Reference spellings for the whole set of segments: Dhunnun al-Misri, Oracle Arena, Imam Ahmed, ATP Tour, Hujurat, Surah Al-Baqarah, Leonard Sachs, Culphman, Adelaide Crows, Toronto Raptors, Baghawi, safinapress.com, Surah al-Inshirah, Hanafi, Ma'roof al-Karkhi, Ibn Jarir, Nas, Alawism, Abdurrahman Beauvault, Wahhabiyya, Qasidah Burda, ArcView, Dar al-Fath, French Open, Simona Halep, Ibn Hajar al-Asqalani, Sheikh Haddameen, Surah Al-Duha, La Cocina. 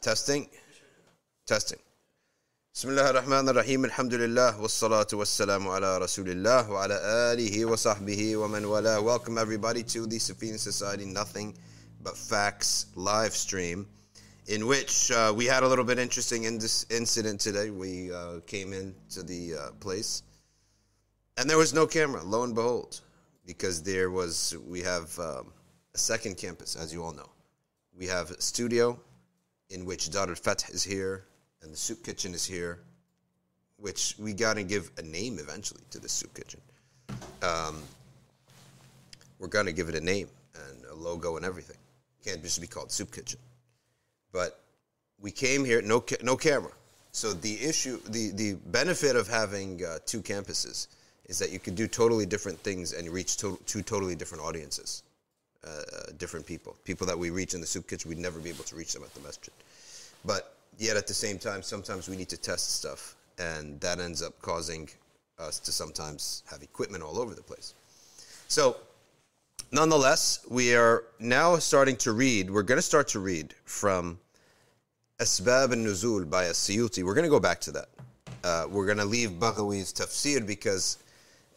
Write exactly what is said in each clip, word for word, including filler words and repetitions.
Testing. Testing. Bismillah ar-Rahman ar-Rahim. Alhamdulillah. Wassalatu wassalamu ala Rasulillah wa ala alihi wa sahbihi wa man wala. Welcome everybody to the Safina Society Nothing But Facts live stream, in which uh, we had a little bit interesting in this incident today. We uh, came into the uh, place and there was no camera, lo and behold, because there was, we have um, a second campus, as you all know. We have a studio in which Dar al-Fath is here, and the soup kitchen is here, which we got to give a name eventually to the soup kitchen. Um, we're going to give it a name and a logo and everything. It can't just be called soup kitchen. But we came here, no, ca no camera. So the issue, the, the benefit of having uh, two campuses is that you can do totally different things and reach to two totally different audiences, uh, uh, different people. People that we reach in the soup kitchen, we'd never be able to reach them at the masjid. But yet at the same time, sometimes we need to test stuff, and that ends up causing us to sometimes have equipment all over the place. So nonetheless, we are now starting to read. We're going to start to read from Asbab al-Nuzul by Asiyuti. We're going to go back to that. Uh, we're going to leave Baghawi's tafsir, because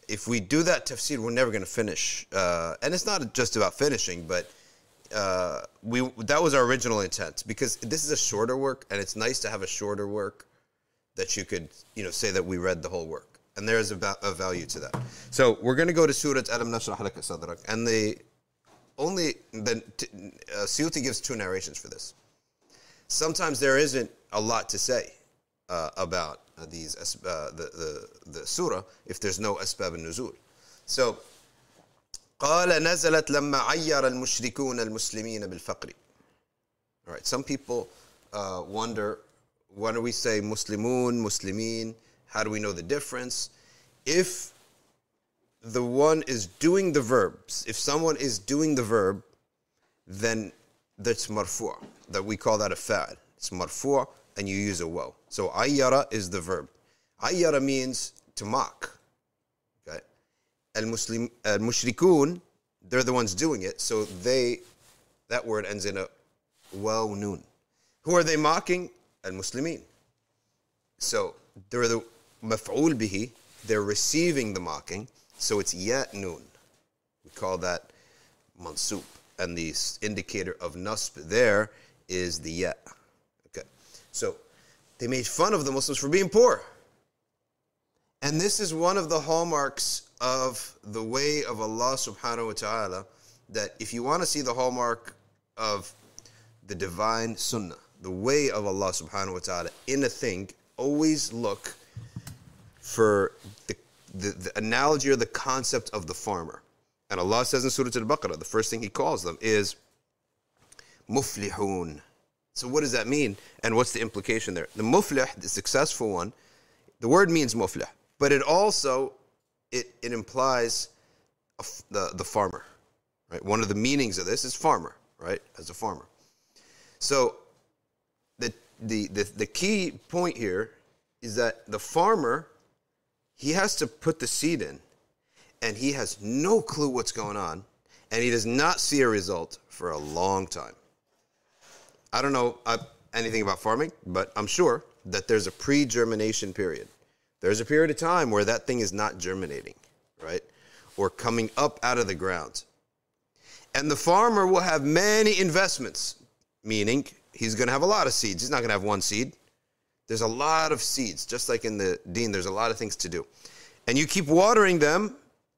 if we do that tafsir, we're never going to finish. Uh, and it's not just about finishing, but Uh, we that was our original intent, because this is a shorter work, and it's nice to have a shorter work that you could, you know, say that we read the whole work, and there is a, a value to that. So we're going to go to Surat Alam Nashrah Halaka Sadrak, and the only the uh, Suyuti gives two narrations for this. Sometimes there isn't a lot to say uh, about uh, these uh, the, the the surah if there's no asbab al-nuzul. So. قال نزلت لما عير المشركون المسلمين بالفقر. All right, some people uh, wonder, why do we say Muslimun, Muslimin? How do we know the difference? If the one is doing the verbs, if someone is doing the verb, then that's marfu'. That we call that a fa'al. It's marfu', and you use a waw. So ayyara is the verb. Ayyara means to mock. Al-Muslim, al-Mushrikun, they're the ones doing it, so they, that word ends in a waw noon. Who are they mocking? Al-Muslimin. So they're the maf'ul bihi, they're receiving the mocking, so it's ya noon. We call that mansub, and the indicator of nasb there is the ya. Okay, so they made fun of the Muslims for being poor. And this is one of the hallmarks of the way of Allah subhanahu wa ta'ala, that if you want to see the hallmark of the divine sunnah, the way of Allah subhanahu wa ta'ala in a thing, always look for the, the, the analogy or the concept of the farmer. And Allah says in Surah Al-Baqarah, the first thing He calls them is muflihun. So what does that mean? And what's the implication there? The muflih, the successful one, the word means muflih, but it also It, it implies a f the, the farmer, right? One of the meanings of this is farmer, right? As a farmer. So the, the, the, the key point here is that the farmer, he has to put the seed in, and he has no clue what's going on, and he does not see a result for a long time. I don't know uh, anything about farming, but I'm sure that there's a pre-germination period. There's a period of time where that thing is not germinating, right? Or coming up out of the ground. And the farmer will have many investments, meaning he's going to have a lot of seeds. He's not going to have one seed. There's a lot of seeds, just like in the deen, there's a lot of things to do. And you keep watering them,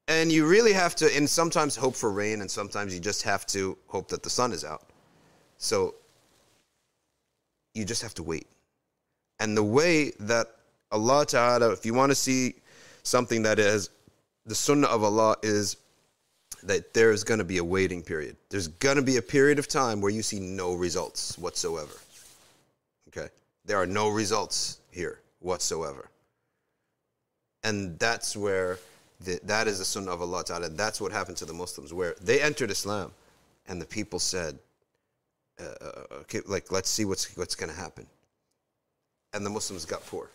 and you really have to, and sometimes hope for rain, and sometimes you just have to hope that the sun is out. So you just have to wait. And the way that Allah Ta'ala, if you want to see something that is the sunnah of Allah, is that there is going to be a waiting period. There's going to be a period of time where you see no results whatsoever. Okay? There are no results here whatsoever. And that's where, the, that is the sunnah of Allah Ta'ala. That's what happened to the Muslims, where they entered Islam and the people said, uh, okay, like, let's see what's, what's going to happen. And the Muslims got poor.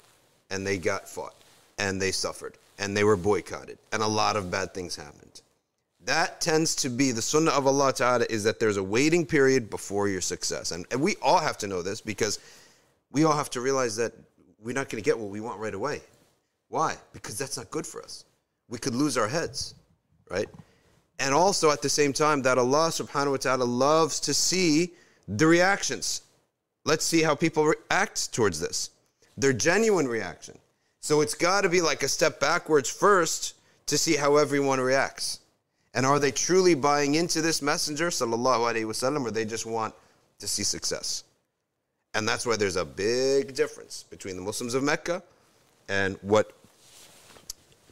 And they got fought, and they suffered, and they were boycotted, and a lot of bad things happened. That tends to be the sunnah of Allah Ta'ala, is that there's a waiting period before your success. And, and we all have to know this, because we all have to realize that we're not going to get what we want right away. Why? Because that's not good for us. We could lose our heads, right? And also at the same time that Allah Subhanahu Wa Ta'ala loves to see the reactions. Let's see how people react towards this. Their genuine reaction. So it's got to be like a step backwards first to see how everyone reacts. And are they truly buying into this messenger, sallallahu alaihi wasallam, or they just want to see success? And that's why there's a big difference between the Muslims of Mecca and what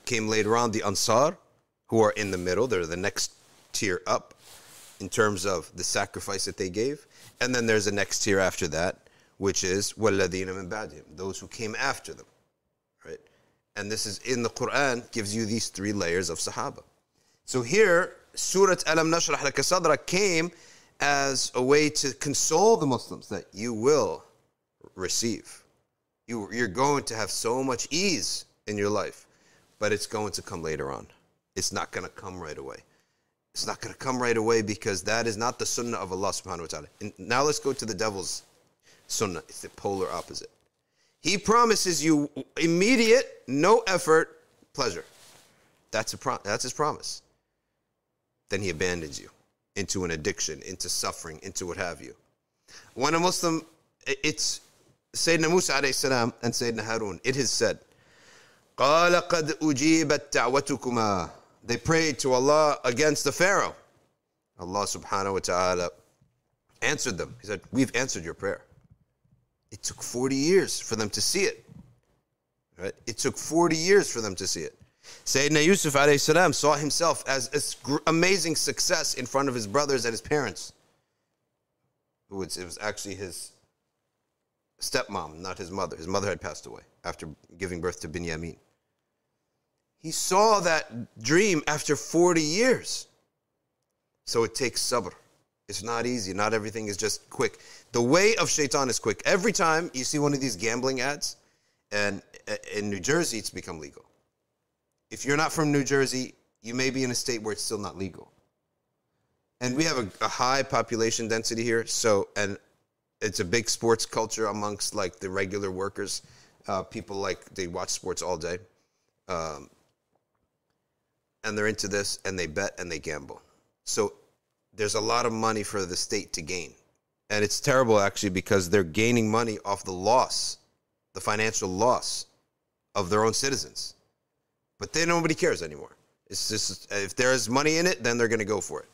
came later on, the Ansar, who are in the middle. They're the next tier up in terms of the sacrifice that they gave. And then there's a next tier after that, which is وَالَّذِينَ مِن بَعْدِهِمْ, those who came after them. Right? And this is in the Quran, gives you these three layers of Sahaba. So here, Surat Alam Nashrah Laka Sadrak came as a way to console the Muslims that you will receive. You, you're going to have so much ease in your life, but it's going to come later on. It's not going to come right away. It's not going to come right away because that is not the sunnah of Allah Subhanahu Wa Ta'ala. And now let's go to the devil's sunnah. It's the polar opposite. He promises you immediate, no effort, pleasure. That's, a pro that's his promise. Then he abandons you into an addiction, into suffering, into what have you. When a Muslim, it's Sayyidina Musa alayhi salam and Sayyidina Harun, it is said, قَالَ قَدْ أُجِيبَتْ دَعْوَتُكُمَا. They prayed to Allah against the Pharaoh. Allah Subhanahu Wa Ta'ala answered them. He said, we've answered your prayer. It took forty years for them to see it. Right? It took forty years for them to see it. Sayyidina Yusuf alayhi salam saw himself as an amazing success in front of his brothers and his parents. It was actually his stepmom, not his mother. His mother had passed away after giving birth to Binyamin. He saw that dream after forty years. So it takes sabr. It's not easy. Not everything is just quick. The way of shaitan is quick. Every time you see one of these gambling ads, and in New Jersey it's become legal. If you're not from New Jersey, you may be in a state where it's still not legal. And we have a, a high population density here, so, and it's a big sports culture amongst like the regular workers. Uh, people like, they watch sports all day. Um, and they're into this, and they bet, and they gamble. So there's a lot of money for the state to gain. And it's terrible, actually, because they're gaining money off the loss, the financial loss of their own citizens. But then nobody cares anymore. It's just, if there's money in it, then they're going to go for it.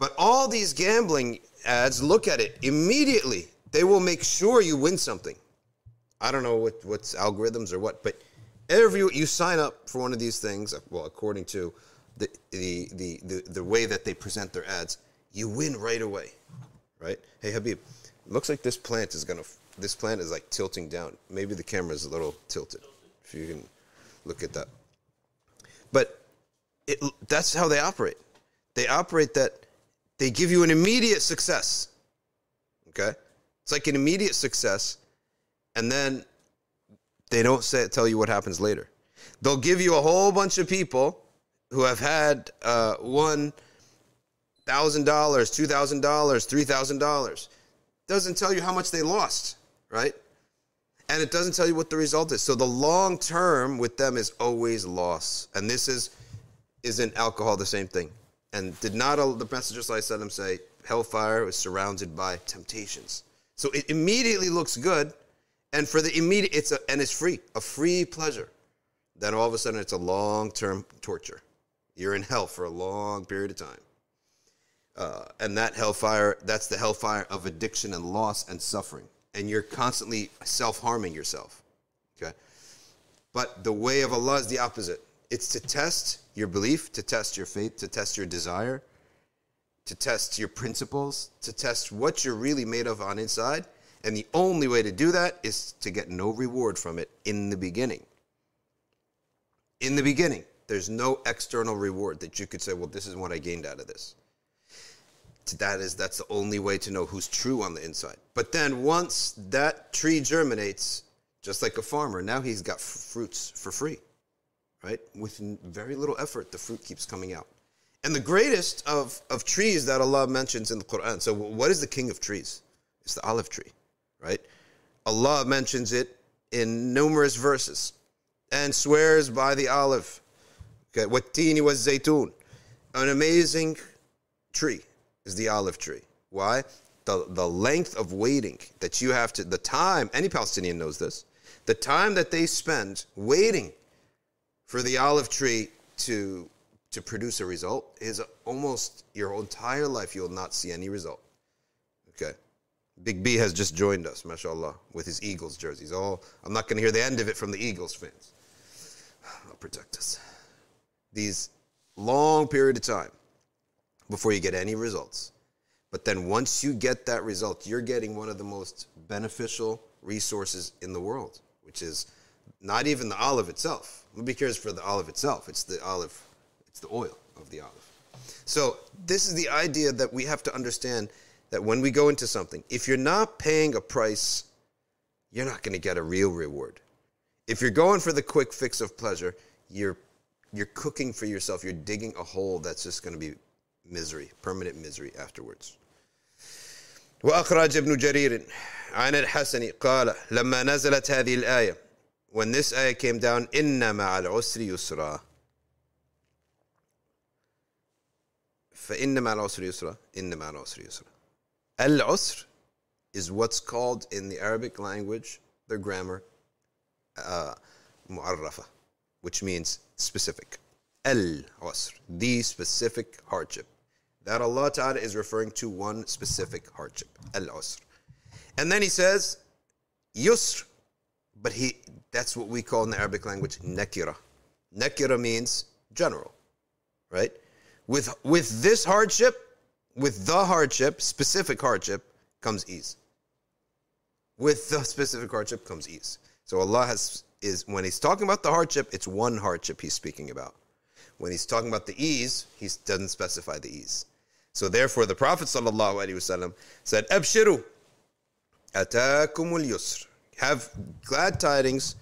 But all these gambling ads, look at it immediately. They will make sure you win something. I don't know what, what's algorithms or what, but every you sign up for one of these things, well, according to the the the the, the way that they present their ads, you win right away, right? Hey, Habib, it looks like this plant is going to, this plant is like tilting down. Maybe the camera is a little tilted. If you can. Look at that. But it, that's how they operate. They operate that they give you an immediate success. Okay? It's like an immediate success, and then they don't say, tell you what happens later. They'll give you a whole bunch of people who have had uh, one thousand dollars, two thousand dollars, three thousand dollars. Doesn't tell you how much they lost, right? And it doesn't tell you what the result is. So the long term with them is always loss. And this is, isn't alcohol the same thing? And did not the Messenger ﷺ say, hellfire is surrounded by temptations. So it immediately looks good. And for the immediate, it's a, and it's free, a free pleasure. Then all of a sudden it's a long term torture. You're in hell for a long period of time. Uh, and that hellfire, that's the hellfire of addiction and loss and suffering. And you're constantly self-harming yourself, okay? But the way of Allah is the opposite. It's to test your belief, to test your faith, to test your desire, to test your principles, to test what you're really made of on inside. And the only way to do that is to get no reward from it in the beginning. In the beginning, there's no external reward that you could say, well, this is what I gained out of this. That is, that's the only way to know who's true on the inside. But then once that tree germinates, just like a farmer, now he's got fruits for free, right? With very little effort, the fruit keeps coming out. And the greatest of, of trees that Allah mentions in the Quran. So what is the king of trees? It's the olive tree, right? Allah mentions it in numerous verses and swears by the olive. Okay, wattini wazzaytun. An amazing tree is the olive tree. Why? The, the length of waiting that you have to, the time, any Palestinian knows this, the time that they spend waiting for the olive tree to to produce a result is almost your entire life. You'll not see any result. Okay. Big B has just joined us, mashallah, with his Eagles jerseys. All I'm not going to hear the end of it from the Eagles fans. I'll protect us. These long period of time before you get any results. But then once you get that result, you're getting one of the most beneficial resources in the world, which is not even the olive itself. We'll be curious for the olive itself. It's the olive, it's the oil of the olive. So this is the idea that we have to understand that when we go into something, if you're not paying a price, you're not going to get a real reward. If you're going for the quick fix of pleasure, you're you're cooking for yourself. You're digging a hole that's just going to be misery, permanent misery afterwards. وأخرج ابن جرير عن الحسن قال لما نزلت هذه الآية. When this ayah came down, إِنَّ مَعَ الْعُسْرِ يُسْرًا فَإِنَّ مَعَ الْعُسْرِ يُسْرًا إِنَّ مَعَ الْعُسْرِ يُسْرًا. Al-usr is what's called in the Arabic language, their grammar, uh, mu'arrafa, which means specific. Al-usr, the specific hardship. That Allah Ta'ala is referring to one specific hardship, al-usr. And then he says, yusr. But he, that's what we call in the Arabic language, nakira. Nakira means general, right? With, with this hardship, with the hardship, specific hardship, comes ease. With the specific hardship comes ease. So Allah has, is, when he's talking about the hardship, it's one hardship he's speaking about. When he's talking about the ease, he doesn't specify the ease. So therefore, the Prophet ﷺ said, Abshiru, ataakumul yusr. Have glad tidings,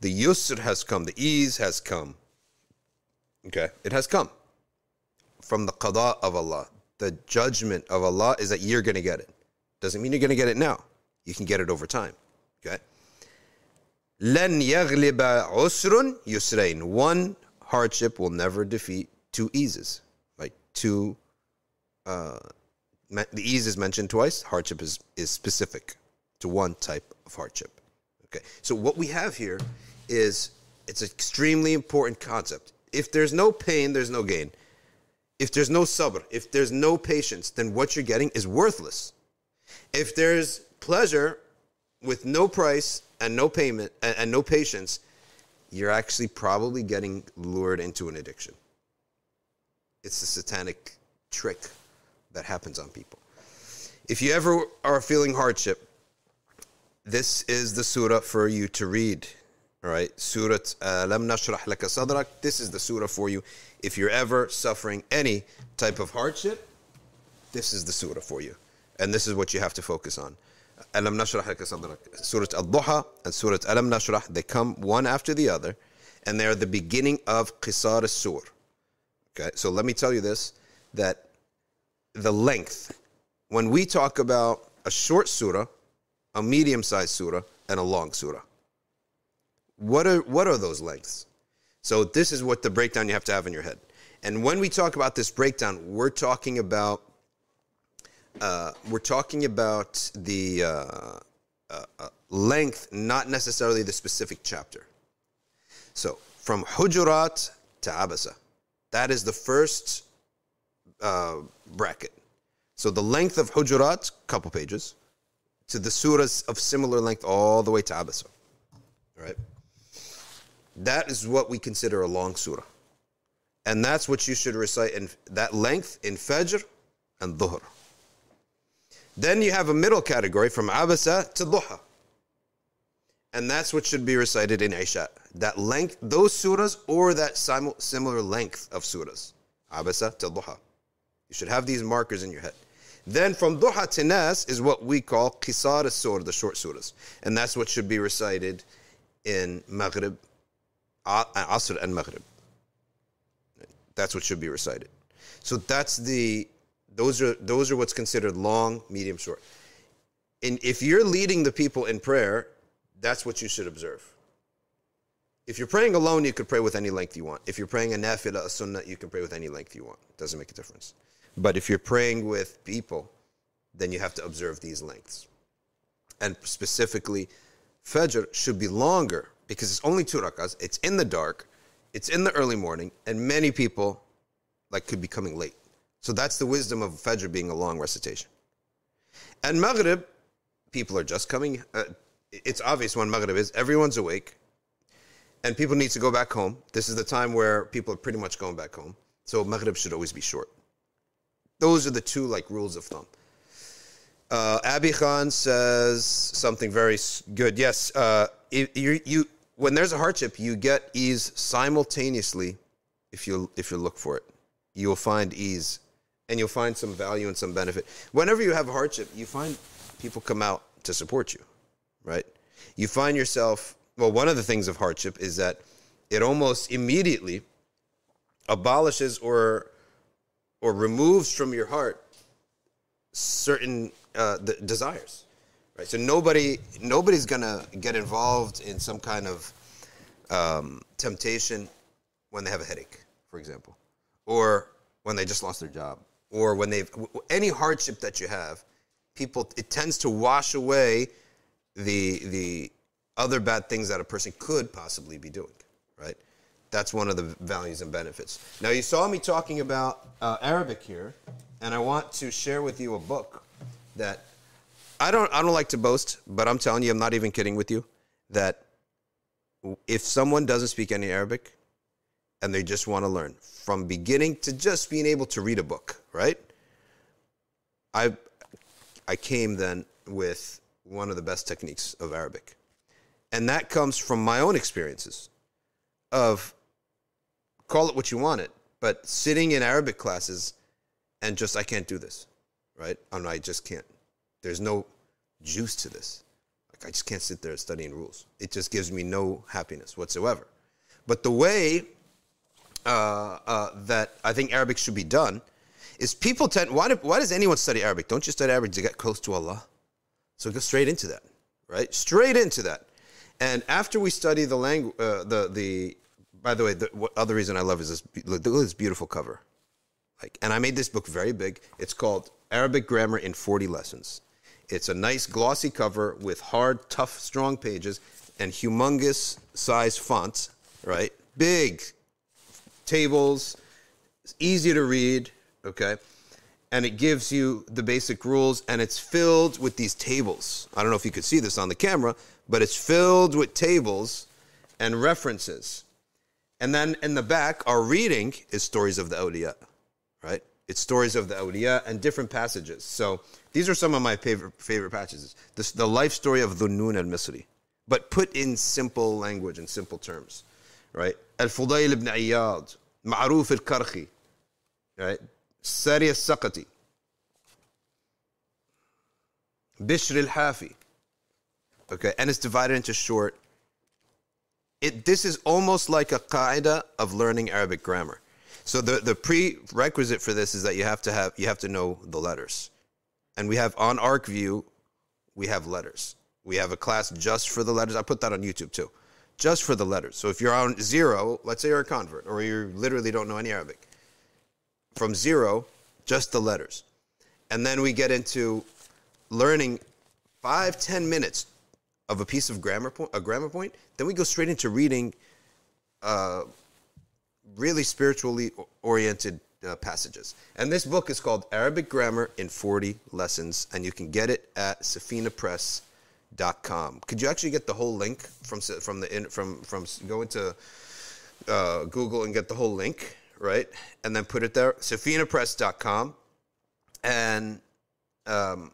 the yusr has come, the ease has come. Okay, it has come from the qada of Allah. The judgment of Allah is that you're going to get it. Doesn't mean you're going to get it now. You can get it over time. Okay. لَنْ يَغْلِبَ عُسْرٌ يُسْرَيْن. One hardship will never defeat two eases. Like two, uh, the ease is mentioned twice. Hardship is, is specific to one type of hardship. Okay, so what we have here is, it's an extremely important concept. If there's no pain, there's no gain. If there's no sabr, if there's no patience, then what you're getting is worthless. If there's pleasure with no price and no payment and, and no patience, you're actually probably getting lured into an addiction. It's a satanic trick that happens on people. If you ever are feeling hardship, this is the surah for you to read. All right, Surah Alam Nashrah laka sadrak. This is the surah for you. If you're ever suffering any type of hardship, this is the surah for you. And this is what you have to focus on. Alam Nashrah laka sadrak. Surah Al-Duha and Surah Alam Nashrah, they come one after the other, and they are the beginning of Qisar as-Sur. Okay, so let me tell you this, that the length, when we talk about a short surah, a medium-sized surah, and a long surah. What are, what are those lengths? So this is what the breakdown you have to have in your head. And when we talk about this breakdown, we're talking about uh, we're talking about the uh, uh, uh, length, not necessarily the specific chapter. So from Hujurat to Abasa, that is the first uh, bracket. So the length of Hujurat, couple pages, to the surahs of similar length all the way to Abasa. All right? That is what we consider a long surah. And that's what you should recite in that length in Fajr and Dhuhr. Then you have a middle category from Abasa to Dhuha. And that's what should be recited in Isha. That length, those surahs or that simul- similar length of surahs. Abasa to Dhuha. You should have these markers in your head. Then from Dhuha to Nas is what we call Qisar as-Sur, the short surahs. And that's what should be recited in Maghrib, Asr and Maghrib. That's what should be recited. So that's the, those are, those are what's considered long, medium, short. And if you're leading the people in prayer, that's what you should observe. If you're praying alone, you could pray with any length you want. If you're praying a nafilah, a sunnah, you can pray with any length you want. It doesn't make a difference. But if you're praying with people, then you have to observe these lengths. And specifically, Fajr should be longer because it's only two rak'ahs. It's in the dark. It's in the early morning. And many people like could be coming late. So that's the wisdom of Fajr being a long recitation. And Maghrib, people are just coming. Uh, it's obvious when Maghrib is. Everyone's awake. And people need to go back home. This is the time where people are pretty much going back home. So Maghrib should always be short. Those are the two like rules of thumb. Uh, Abi Khan says something very good. Yes, uh, you, you, when there's a hardship, you get ease simultaneously if you, if you look for it. You'll find ease, and you'll find some value and some benefit. Whenever you have a hardship, you find people come out to support you, right? You find yourself, well, one of the things of hardship is that it almost immediately abolishes or, or removes from your heart certain Uh, the desires, right? So nobody, nobody's gonna get involved in some kind of um, temptation when they have a headache, for example, or when they just lost their job, or when they've any hardship that you have. People, it tends to wash away the the other bad things that a person could possibly be doing, right? That's one of the values and benefits. Now you saw me talking about uh, Arabic here, and I want to share with you a book that I don't, I don't like to boast, but I'm telling you, I'm not even kidding with you, that if someone doesn't speak any Arabic and they just want to learn from beginning to just being able to read a book, right? I, I came then with one of the best techniques of Arabic. And that comes from my own experiences of, call it what you want it, but sitting in Arabic classes and just, I can't do this. Right? And I just can't. There's no juice to this. Like I just can't sit there studying rules. It just gives me no happiness whatsoever. But the way uh, uh, that I think Arabic should be done is people tend, why, do, why does anyone study Arabic? Don't you study Arabic to get close to Allah? So go straight into that, right? Straight into that. And after we study the language, uh, the, the, by the way, the what other reason I love is this, look at this beautiful cover. Like, and I made this book very big. It's called Arabic Grammar in forty lessons. It's a nice glossy cover with hard, tough, strong pages and humongous size fonts, right? Big tables, easy to read, okay? And it gives you the basic rules, and it's filled with these tables. I don't know if you could see this on the camera, but it's filled with tables and references. And then in the back, our reading is stories of the awliya, right? It's stories of the awliya and different passages. So these are some of my favorite, favorite passages. This, the life story of Dhunnun al-Misri, but put in simple language and simple terms, right? Al-Fudayl ibn Iyad, Ma'roof al-Karkhi, right? Sari al-Saqati, Bishr al-Hafi, okay? And it's divided into short. It, this is almost like a qaida of learning Arabic grammar. So the, the prerequisite for this is that you have to have you have to know the letters. And we have on ArcView, we have letters. We have a class just for the letters. I put that on YouTube too. Just for the letters. So if you're on zero, let's say you're a convert or you literally don't know any Arabic. From zero, just the letters. And then we get into learning five, ten minutes of a piece of grammar point, a grammar point. Then we go straight into reading uh really spiritually oriented uh, passages. And this book is called Arabic Grammar in forty lessons, and you can get it at safina press dot com. Could you actually get the whole link from from the from from go into uh, Google and get the whole link, right? And then put it there, safina press dot com. And um,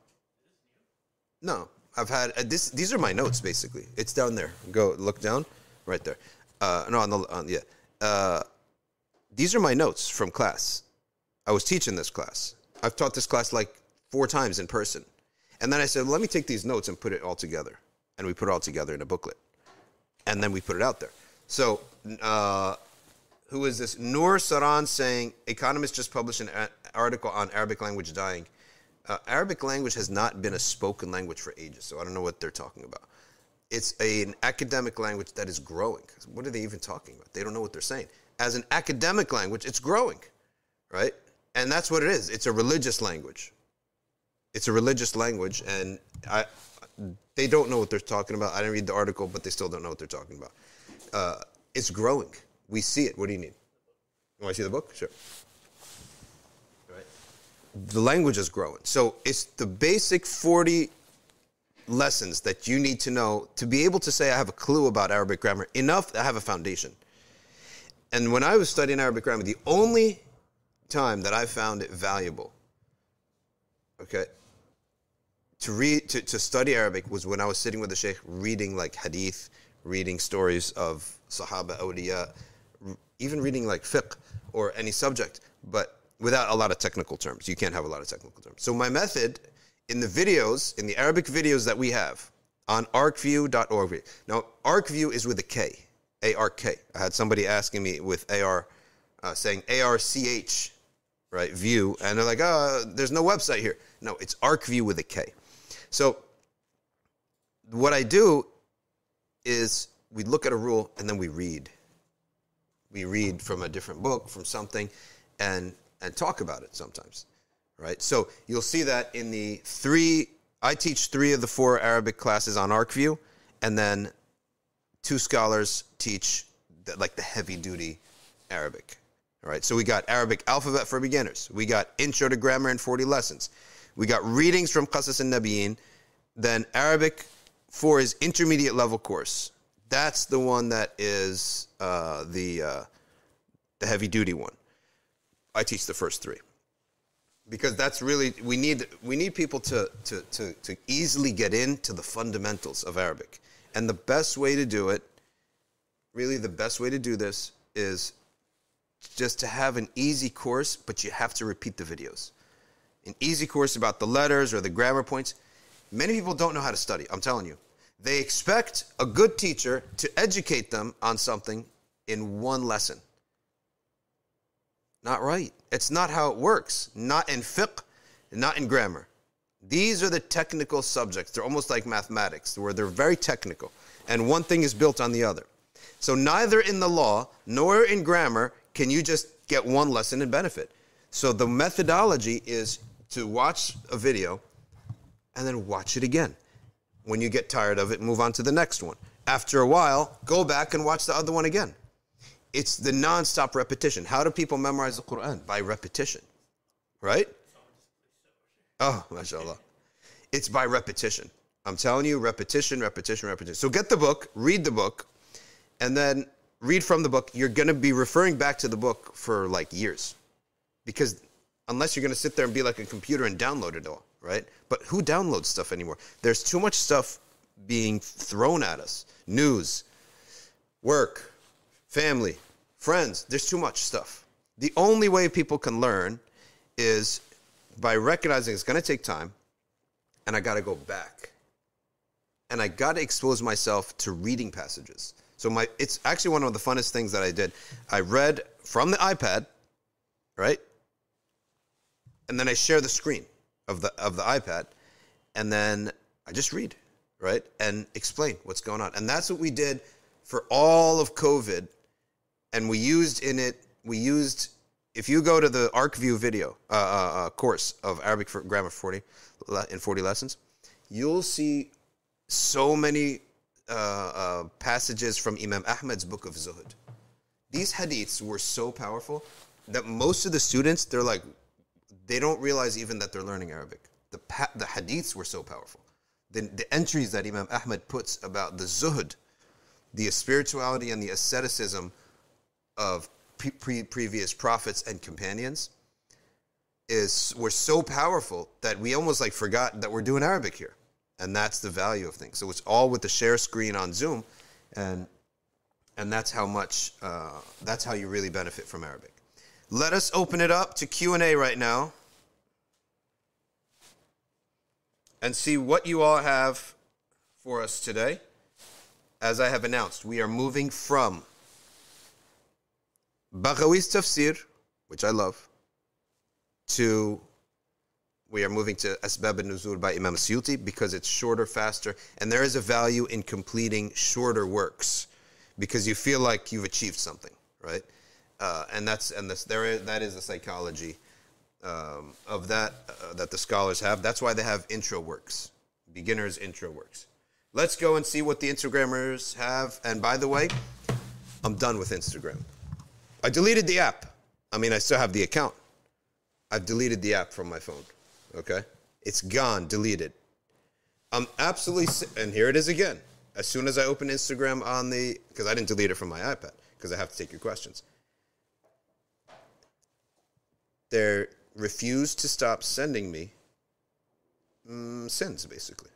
no, I've had uh, this. These are my notes basically. It's down there. Go look down, right there. Uh, no, on the on, yeah. Uh, These are my notes from class. I was teaching this class. I've taught this class like four times in person. And then I said, let me take these notes and put it all together. And we put it all together in a booklet. And then we put it out there. So uh, who is this? Noor Saran saying, economists just published an article on Arabic language dying. Uh, Arabic language has not been a spoken language for ages, so I don't know what they're talking about. It's a, an academic language that is growing. What are they even talking about? They don't know what they're saying. As an academic language, it's growing, right? And that's what it is. It's a religious language. It's a religious language, and I, they don't know what they're talking about. I didn't read the article, but they still don't know what they're talking about. Uh, it's growing. We see it. What do you need? You want to see the book? Sure. Right. The language is growing. So it's the basic forty lessons that you need to know to be able to say, I have a clue about Arabic grammar. Enough, I have a foundation. And when I was studying Arabic grammar, the only time that I found it valuable, okay, to read, to, to study Arabic was when I was sitting with the sheikh reading like hadith, reading stories of Sahaba, awliya, even reading like fiqh or any subject, but without a lot of technical terms. You can't have a lot of technical terms. So my method in the videos, in the Arabic videos that we have on arc view dot org. Now, ArcView is with a K, A R K. I had somebody asking me with A R, uh, saying A R C H, right, view, and they're like, oh, there's no website here. No, it's ArcView with a K. So what I do is we look at a rule and then we read. We read from a different book, from something, and and talk about it sometimes, right? So you'll see that in the three, I teach three of the four Arabic classes on ArcView, and then two scholars teach the, like the heavy-duty Arabic, all right? So we got Arabic alphabet for beginners. We got Intro to Grammar in forty Lessons. We got readings from Qasas and Nabiyeen, then Arabic for his intermediate level course. That's the one that is uh, the uh, the heavy duty one. I teach the first three because that's really we need we need people to to to to easily get into the fundamentals of Arabic. And the best way to do it, really, the best way to do this is just to have an easy course, but you have to repeat the videos. An easy course about the letters or the grammar points. Many people don't know how to study, I'm telling you. They expect a good teacher to educate them on something in one lesson. Not right. It's not how it works. Not in fiqh, not in grammar. These are the technical subjects. They're almost like mathematics, where they're very technical. And one thing is built on the other. So neither in the law nor in grammar can you just get one lesson and benefit. So the methodology is to watch a video and then watch it again. When you get tired of it, move on to the next one. After a while, go back and watch the other one again. It's the nonstop repetition. How do people memorize the Quran? By repetition, right? Oh, mashallah. It's by repetition. I'm telling you, repetition, repetition, repetition. So get the book, read the book, and then read from the book. You're going to be referring back to the book for like years. Because unless you're going to sit there and be like a computer and download it all. Right? But who downloads stuff anymore? There's too much stuff being thrown at us. News, work, family, friends. There's too much stuff. The only way people can learn is by recognizing it's going to take time, and I got to go back. And I got to expose myself to reading passages. So my it's actually one of the funnest things that I did. I read from the iPad, right? And then I share the screen of the of the iPad, and then I just read, right? And explain what's going on. And that's what we did for all of COVID, and we used in it, we used, if you go to the ArcView video, uh, uh, course of Arabic for Grammar forty, in forty Lessons, you'll see so many uh, uh, passages from Imam Ahmed's book of Zuhud. These hadiths were so powerful that most of the students, they're like, they don't realize even that they're learning Arabic. The, the hadiths were so powerful. The, the entries that Imam Ahmed puts about the zuhud, the spirituality and the asceticism of pre pre previous prophets and companions is were so powerful that we almost like forgot that we're doing Arabic here. And that's the value of things. So it's all with the share screen on Zoom. And, and that's how much, uh, that's how you really benefit from Arabic. Let us open it up to Q and A right now and see what you all have for us today. As I have announced, we are moving from Baghawi's tafsir, which I love, to, we are moving to Asbab al-Nuzul by Imam Asiyuti because it's shorter, faster, and there is a value in completing shorter works because you feel like you've achieved something, right? Uh, and that's and this, there is, that is the psychology um, of that uh, that the scholars have. That's why they have intro works, beginners' intro works. Let's go and see what the Instagrammers have. And by the way, I'm done with Instagram. I deleted the app. I mean, I still have the account. I've deleted the app from my phone. Okay, it's gone, deleted. I'm absolutely, and here it is again. As soon as I open Instagram on the, because I didn't delete it from my iPad, because I have to take your questions. They refuse to stop sending me mm, sins, basically.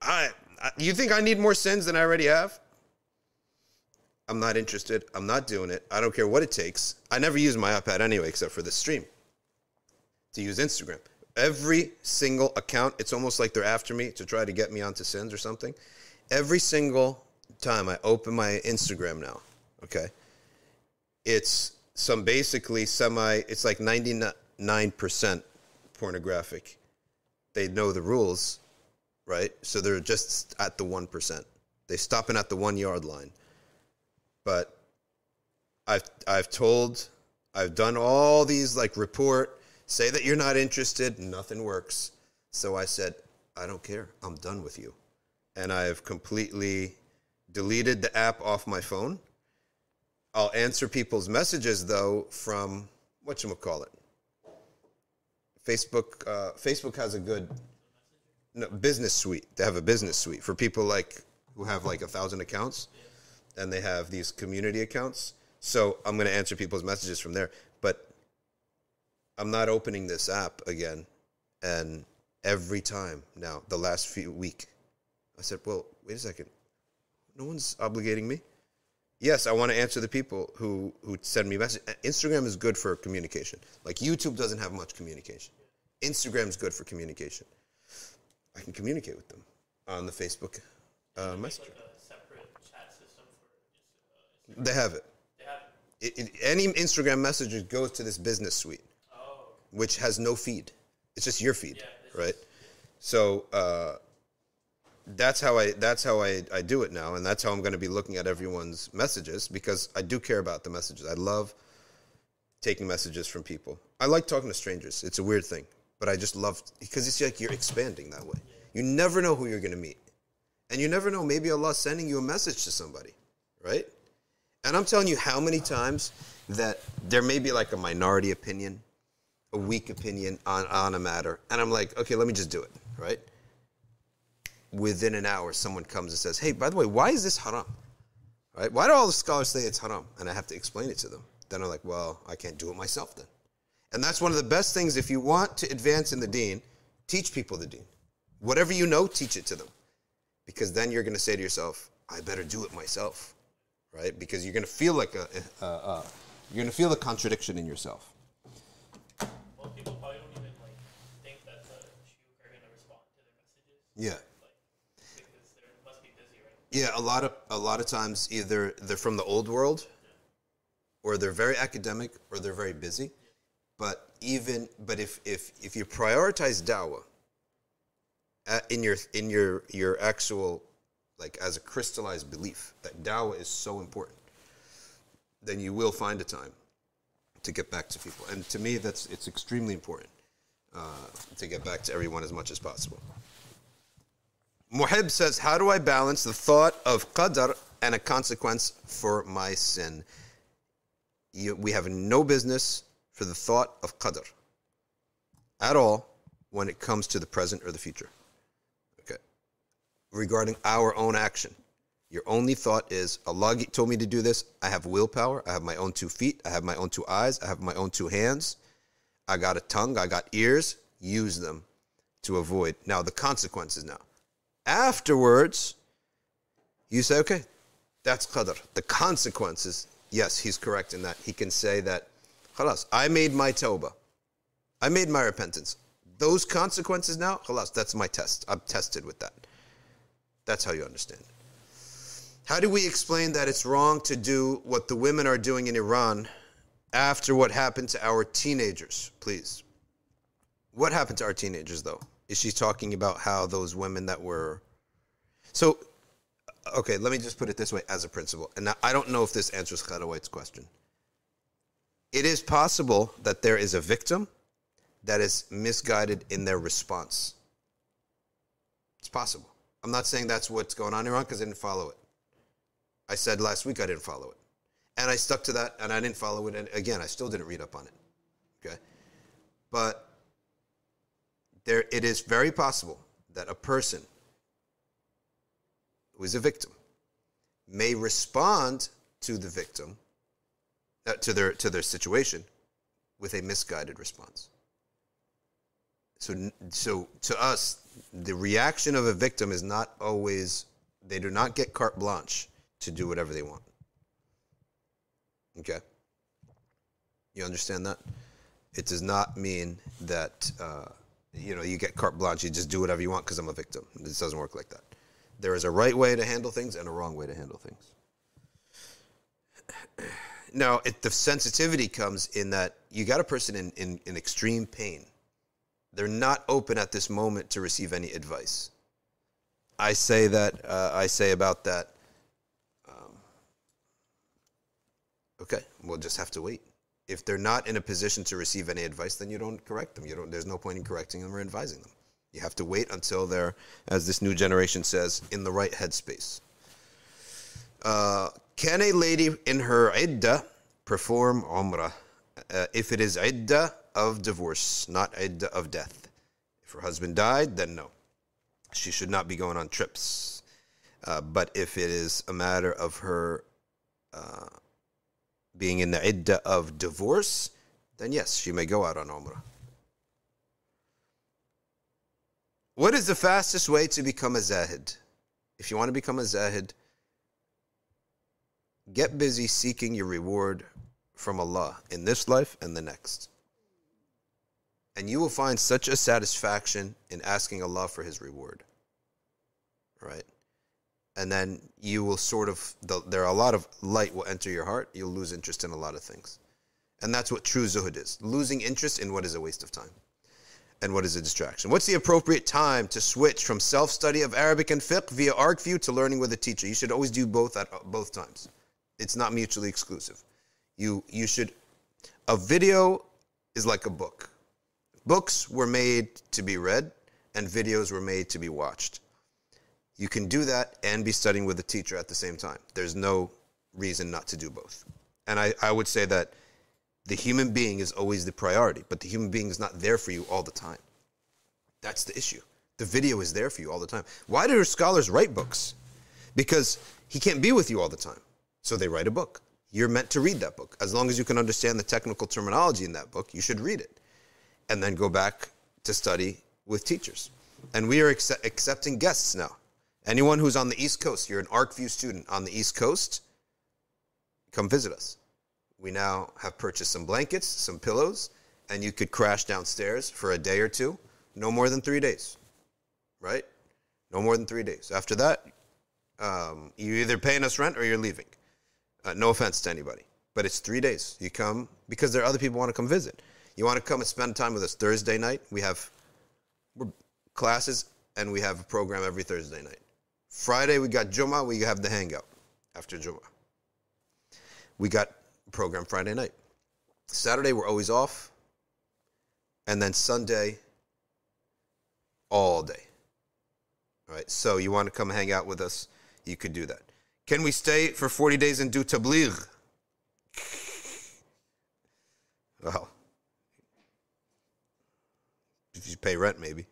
I, I, you think I need more sins than I already have? I'm not interested. I'm not doing it. I don't care what it takes. I never use my iPad anyway, except for this stream, to use Instagram. Every single account, it's almost like they're after me to try to get me onto sins or something. Every single time I open my Instagram now, okay, it's some basically semi, it's like ninety-nine percent pornographic. They know the rules, right? So they're just at the one percent. They're stopping at the one-yard line. But I've, I've told, I've done all these, like, report, say that you're not interested, nothing works. So I said, I don't care. I'm done with you. And I have completely deleted the app off my phone. I'll answer people's messages, though, from, whatchamacallit, Facebook. Uh, Facebook has a good no, business suite. They have a business suite for people like who have like a thousand accounts, and they have these community accounts. So I'm going to answer people's messages from there. But I'm not opening this app again. And every time now, the last few week, I said, well, wait a second. No one's obligating me. Yes, I want to answer the people who, who send me messages. Instagram is good for communication. Like YouTube doesn't have much communication. Instagram is good for communication. I can communicate with them on the Facebook uh, Messenger. Like a separate chat system for Instagram? They have it. They have it. It, it any Instagram messenger goes to this business suite. Which has no feed. It's just your feed, yeah, right? So uh, that's how I that's how I, I do it now, and that's how I'm going to be looking at everyone's messages because I do care about the messages. I love taking messages from people. I like talking to strangers. It's a weird thing, but I just love because it's like you're expanding that way. You never know who you're going to meet, and you never know, maybe Allah's sending you a message to somebody, right? And I'm telling you how many times that there may be like a minority opinion, a weak opinion on, on a matter. And I'm like, okay, let me just do it, right? Within an hour, someone comes and says, hey, by the way, why is this haram? Right? Why do all the scholars say it's haram? And I have to explain it to them. Then I'm like, well, I can't do it myself then. And that's one of the best things if you want to advance in the deen, teach people the deen. Whatever you know, teach it to them. Because then you're going to say to yourself, I better do it myself, right? Because you're going to feel like a, a, a, a you're going to feel the contradiction in yourself. People probably don't even like think that the Shiuk are going to respond to their messages. Yeah. Like, because they must be busy, right? Yeah, a lot of a lot of times either they're from the old world, yeah, or they're very academic, or they're very busy. Yeah. But even but if if if you prioritize dawah uh, in your in your your actual like as a crystallized belief that dawah is so important, then you will find a time to get back to people. And to me, that's it's extremely important uh, to get back to everyone as much as possible. Muhib says, how do I balance the thought of qadr and a consequence for my sin? You, we have no business for the thought of qadr at all when it comes to the present or the future. Okay. Regarding our own action. Your only thought is, Allah told me to do this. I have willpower. I have my own two feet. I have my own two eyes. I have my own two hands. I got a tongue. I got ears. Use them to avoid. Now, the consequences now. Afterwards, you say, okay, that's qadr. The consequences, yes, he's correct in that. He can say that, khalas, I made my tawbah. I made my repentance. Those consequences now, khalas, that's my test. I'm tested with that. That's how you understand it. How do we explain that it's wrong to do what the women are doing in Iran after what happened to our teenagers, please. What happened to our teenagers, though? Is she talking about how those women that were... So, okay, let me just put it this way as a principle. And I don't know if this answers Khadra White's question. It is possible that there is a victim that is misguided in their response. It's possible. I'm not saying that's what's going on in Iran because I didn't follow it. I said last week I didn't follow it. And I stuck to that, and I didn't follow it. And again, I still didn't read up on it. Okay? But there, it is very possible that a person who is a victim may respond to the victim, uh, to their to their situation, with a misguided response. So, so to us, the reaction of a victim is not always, they do not get carte blanche to do whatever they want. Okay? You understand that? It does not mean that, uh, you know, you get carte blanche, you just do whatever you want because I'm a victim. This doesn't work like that. There is a right way to handle things and a wrong way to handle things. Now, it, the sensitivity comes in that you got a person in, in, in extreme pain. They're not open at this moment to receive any advice. I say that, uh, I say about that, okay, we'll just have to wait. If they're not in a position to receive any advice, then you don't correct them. You don't. There's no point in correcting them or advising them. You have to wait until they're, as this new generation says, in the right headspace. Uh, can a lady in her iddah perform umrah uh, if it is iddah of divorce, not iddah of death? If her husband died, then no. She should not be going on trips. Uh, but if it is a matter of her... Uh, being in the iddah of divorce, then yes, she may go out on umrah. What is the fastest way to become a zahid? If you want to become a zahid, get busy seeking your reward from Allah in this life and the next. And you will find such a satisfaction in asking Allah for His reward. Right? And then you will sort of, the, there are a lot of light will enter your heart. You'll lose interest in a lot of things. And that's what true zuhud is. Losing interest in what is a waste of time and what is a distraction. What's the appropriate time to switch from self-study of Arabic and fiqh via ArcView to learning with a teacher? You should always do both at both times. It's not mutually exclusive. You, you should, a video is like a book. Books were made to be read and videos were made to be watched. You can do that and be studying with a teacher at the same time. There's no reason not to do both. And I, I would say that the human being is always the priority, but the human being is not there for you all the time. That's the issue. The video is there for you all the time. Why do scholars write books? Because he can't be with you all the time. So they write a book. You're meant to read that book. As long as you can understand the technical terminology in that book, you should read it. And then go back to study with teachers. And we are accept- accepting guests now. Anyone who's on the East Coast, you're an ArcView student on the East Coast, come visit us. We now have purchased some blankets, some pillows, and you could crash downstairs for a day or two, no more than three days, right? No more than three days. After that, um, you're either paying us rent or you're leaving. Uh, no offense to anybody, but it's three days. You come because there are other people who want to come visit. You want to come and spend time with us Thursday night. We have we're classes and we have a program every Thursday night. Friday, we got Jummah. We have the hangout after Jummah. We got program Friday night. Saturday, we're always off. And then Sunday, all day. All right, so you want to come hang out with us, you could do that. Can we stay for forty days and do tabligh? Well, if you pay rent, maybe.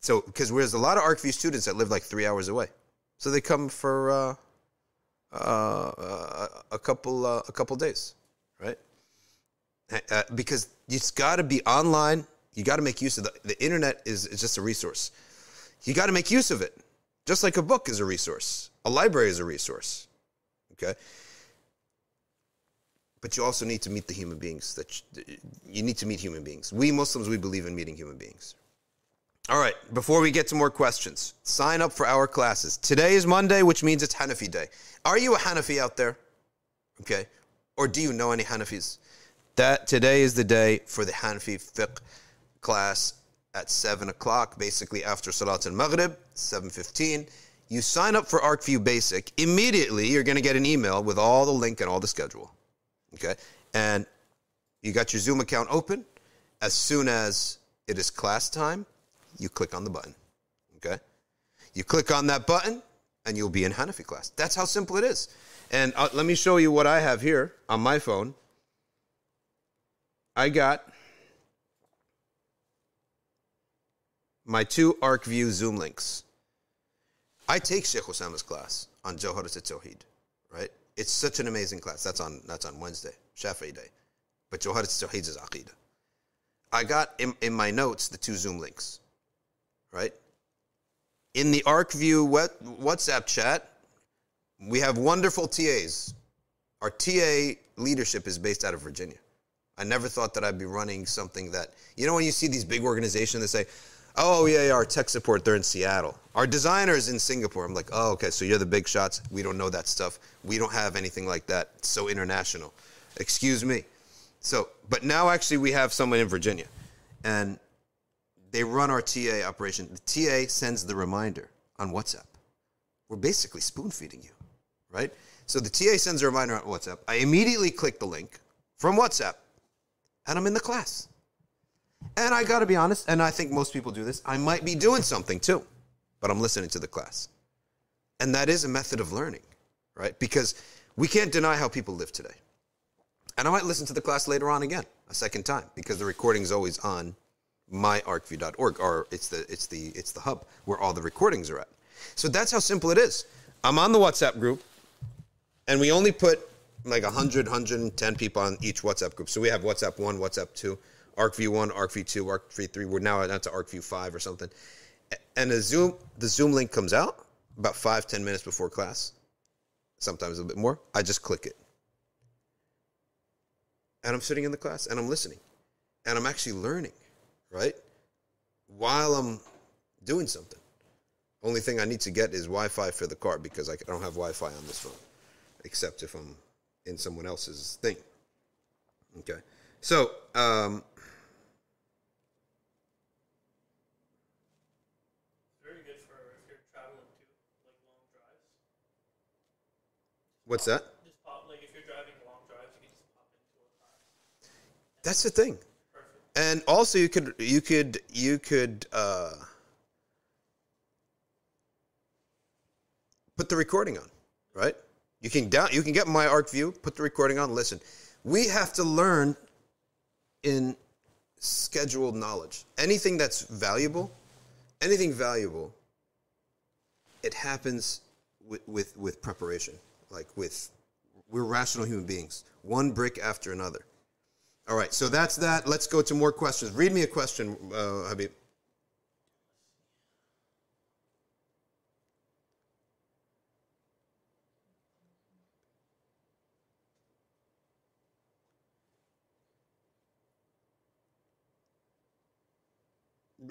So, because there's a lot of ArcView students that live like three hours away, so they come for uh, uh, uh, a couple uh, a couple days, right? Uh, because it's got to be online. You got to make use of the the internet is, is just a resource. You got to make use of it, just like a book is a resource, a library is a resource, okay? But you also need to meet the human beings that you, you need to meet human beings. We Muslims, we believe in meeting human beings. All right, before we get to more questions, sign up for our classes. Today is Monday, which means it's Hanafi day. Are you a Hanafi out there? Okay. Or do you know any Hanafis? That today is the day for the Hanafi fiqh class at seven o'clock, basically after Salat al-Maghrib, seven fifteen. You sign up for ArcView Basic. Immediately, you're going to get an email with all the link and all the schedule. Okay? And you got your Zoom account open. As soon as it is class time, you click on the button. Okay? You click on that button, and you'll be in Hanafi class. That's how simple it is. And uh, let me show you what I have here on my phone. I got my two ArcView Zoom links. I take Sheikh Osama's class on Joharat al-Tawheed, right? It's such an amazing class. That's on that's on Wednesday, Shafi'i day. But Joharat al-Tawheed is Aqidah. I got in, in my notes the two Zoom links, right? In the ArcView what, WhatsApp chat, we have wonderful T As. Our T A leadership is based out of Virginia. I never thought that I'd be running something that, you know, when you see these big organizations that say, oh, yeah, yeah, our tech support, they're in Seattle. Our designers in Singapore. I'm like, oh, okay, so you're the big shots. We don't know that stuff. We don't have anything like that. It's so international. Excuse me. So, but now actually we have someone in Virginia. And they run our T A operation. The T A sends the reminder on WhatsApp. We're basically spoon-feeding you, right? So the T A sends a reminder on WhatsApp. I immediately click the link from WhatsApp. And I'm in the class. And I got to be honest, and I think most people do this, I might be doing something too, but I'm listening to the class. And that is a method of learning, right? Because we can't deny how people live today. And I might listen to the class later on again, a second time, because the recording's always on my arc view dot org, or it's the, it's, the, it's the hub where all the recordings are at. So that's how simple it is. I'm on the WhatsApp group, and we only put like one hundred, one hundred ten people on each WhatsApp group. So we have WhatsApp one, WhatsApp two, ArcView one, ArcView two, ArcView three. We're now down to ArcView five or something. And the Zoom, the Zoom link comes out about five, ten minutes before class, sometimes a bit more. I just click it. And I'm sitting in the class, and I'm listening. And I'm actually learning, right, while I'm doing something. Only thing I need to get is Wi-Fi for the car because I don't have Wi-Fi on this phone, except if I'm in someone else's thing. Okay. So, um... very good for if you're traveling to, like, long drives. What's that? Just pop, like, if you're driving long drives, you can just pop into a class. That's the thing. Perfect. And also, you could, you could, you could, uh... put the recording on, right? You can down, you can get my ArcView, put the recording on, listen. We have to learn in scheduled knowledge. Anything that's valuable, anything valuable, it happens with, with, with preparation. Like with, we're rational human beings. One brick after another. All right, so that's that. Let's go to more questions. Read me a question, uh, Habib.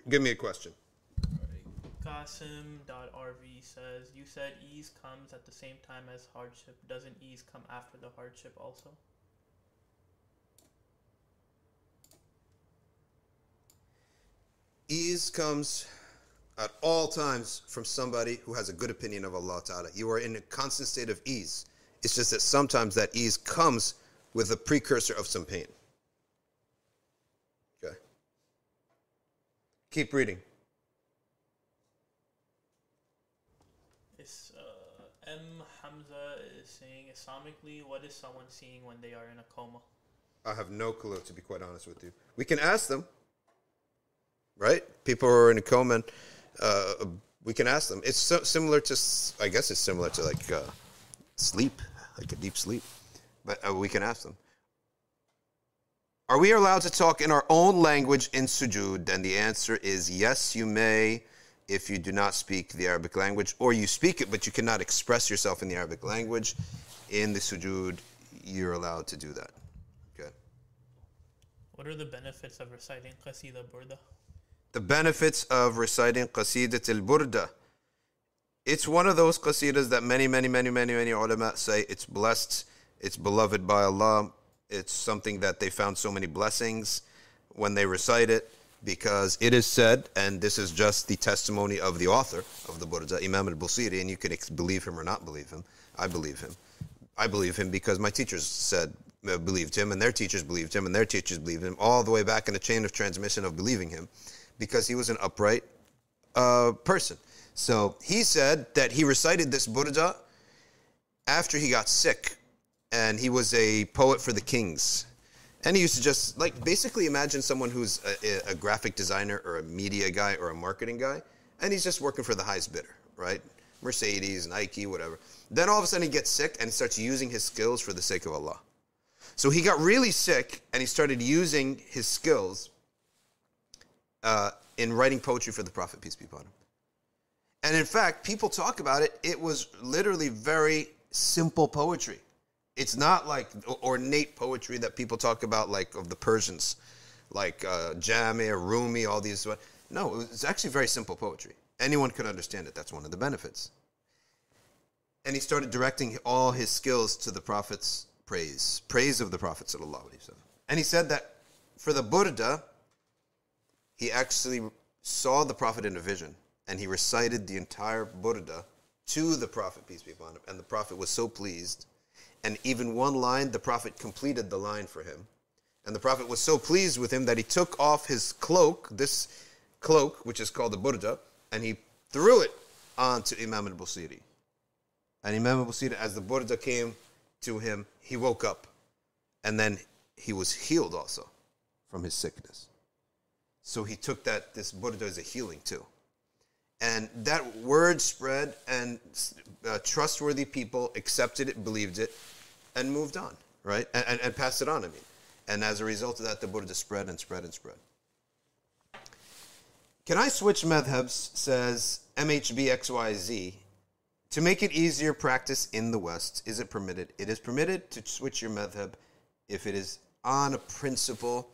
Give me a question. Qasim.rv says, you said ease comes at the same time as hardship. Doesn't ease come after the hardship also? Ease comes at all times from somebody who has a good opinion of Allah Ta'ala. You are in a constant state of ease. It's just that sometimes that ease comes with a precursor of some pain. Keep reading. It's, uh, M. Hamza is saying, Islamically, what is someone seeing when they are in a coma? I have no clue, to be quite honest with you. We can ask them, right? People who are in a coma, and, uh, we can ask them. It's so similar to, I guess it's similar to like uh, sleep, like a deep sleep. But uh, we can ask them. Are we allowed to talk in our own language in sujood? And the answer is yes, you may, if you do not speak the Arabic language, or you speak it, but you cannot express yourself in the Arabic language. In the sujood, you're allowed to do that. Okay. What are the benefits of reciting Qasidah Burda? The benefits of reciting Qasidah al-Burda. It's one of those qasidas that many, many, many, many, many ulama say it's blessed. It's beloved by Allah. It's something that they found so many blessings when they recite it, because it is said, and this is just the testimony of the author of the Burda, Imam al-Busiri, and you can believe him or not believe him. I believe him. I believe him because my teachers said, uh, believed him, and their teachers believed him, and their teachers believed him, all the way back in the chain of transmission of believing him, because he was an upright uh, person. So he said that he recited this Burda after he got sick, and he was a poet for the kings. And he used to just, like, basically imagine someone who's a, a graphic designer or a media guy or a marketing guy, and he's just working for the highest bidder, right? Mercedes, Nike, whatever. Then all of a sudden he gets sick and starts using his skills for the sake of Allah. So he got really sick and he started using his skills uh, in writing poetry for the Prophet, peace be upon him. And in fact, people talk about it. It was literally very simple poetry. It's not like ornate poetry that people talk about, like of the Persians, like uh, Jami or Rumi, all these. No, it's actually very simple poetry. Anyone could understand it. That's one of the benefits. And he started directing all his skills to the Prophet's praise, praise of the Prophet sallallahu alaihi wasallam. And he said that for the Burda, he actually saw the Prophet in a vision, and he recited the entire Burda to the Prophet, peace be upon him. And the Prophet was so pleased. And even one line, the Prophet completed the line for him. And the Prophet was so pleased with him that he took off his cloak, this cloak, which is called the Burda, and he threw it onto Imam al-Busiri. And Imam al-Busiri, as the Burda came to him, he woke up. And then he was healed also from his sickness. So he took that, this Burda as a healing too. And that word spread, and uh, trustworthy people accepted it, believed it, and moved on, right? And, and, and passed it on, I mean. And as a result of that, the Burda spread and spread and spread. Can I switch madhabs, says M H B X Y Z, to make it easier practice in the West? Is it permitted? It is permitted to switch your madhab if it is on a principle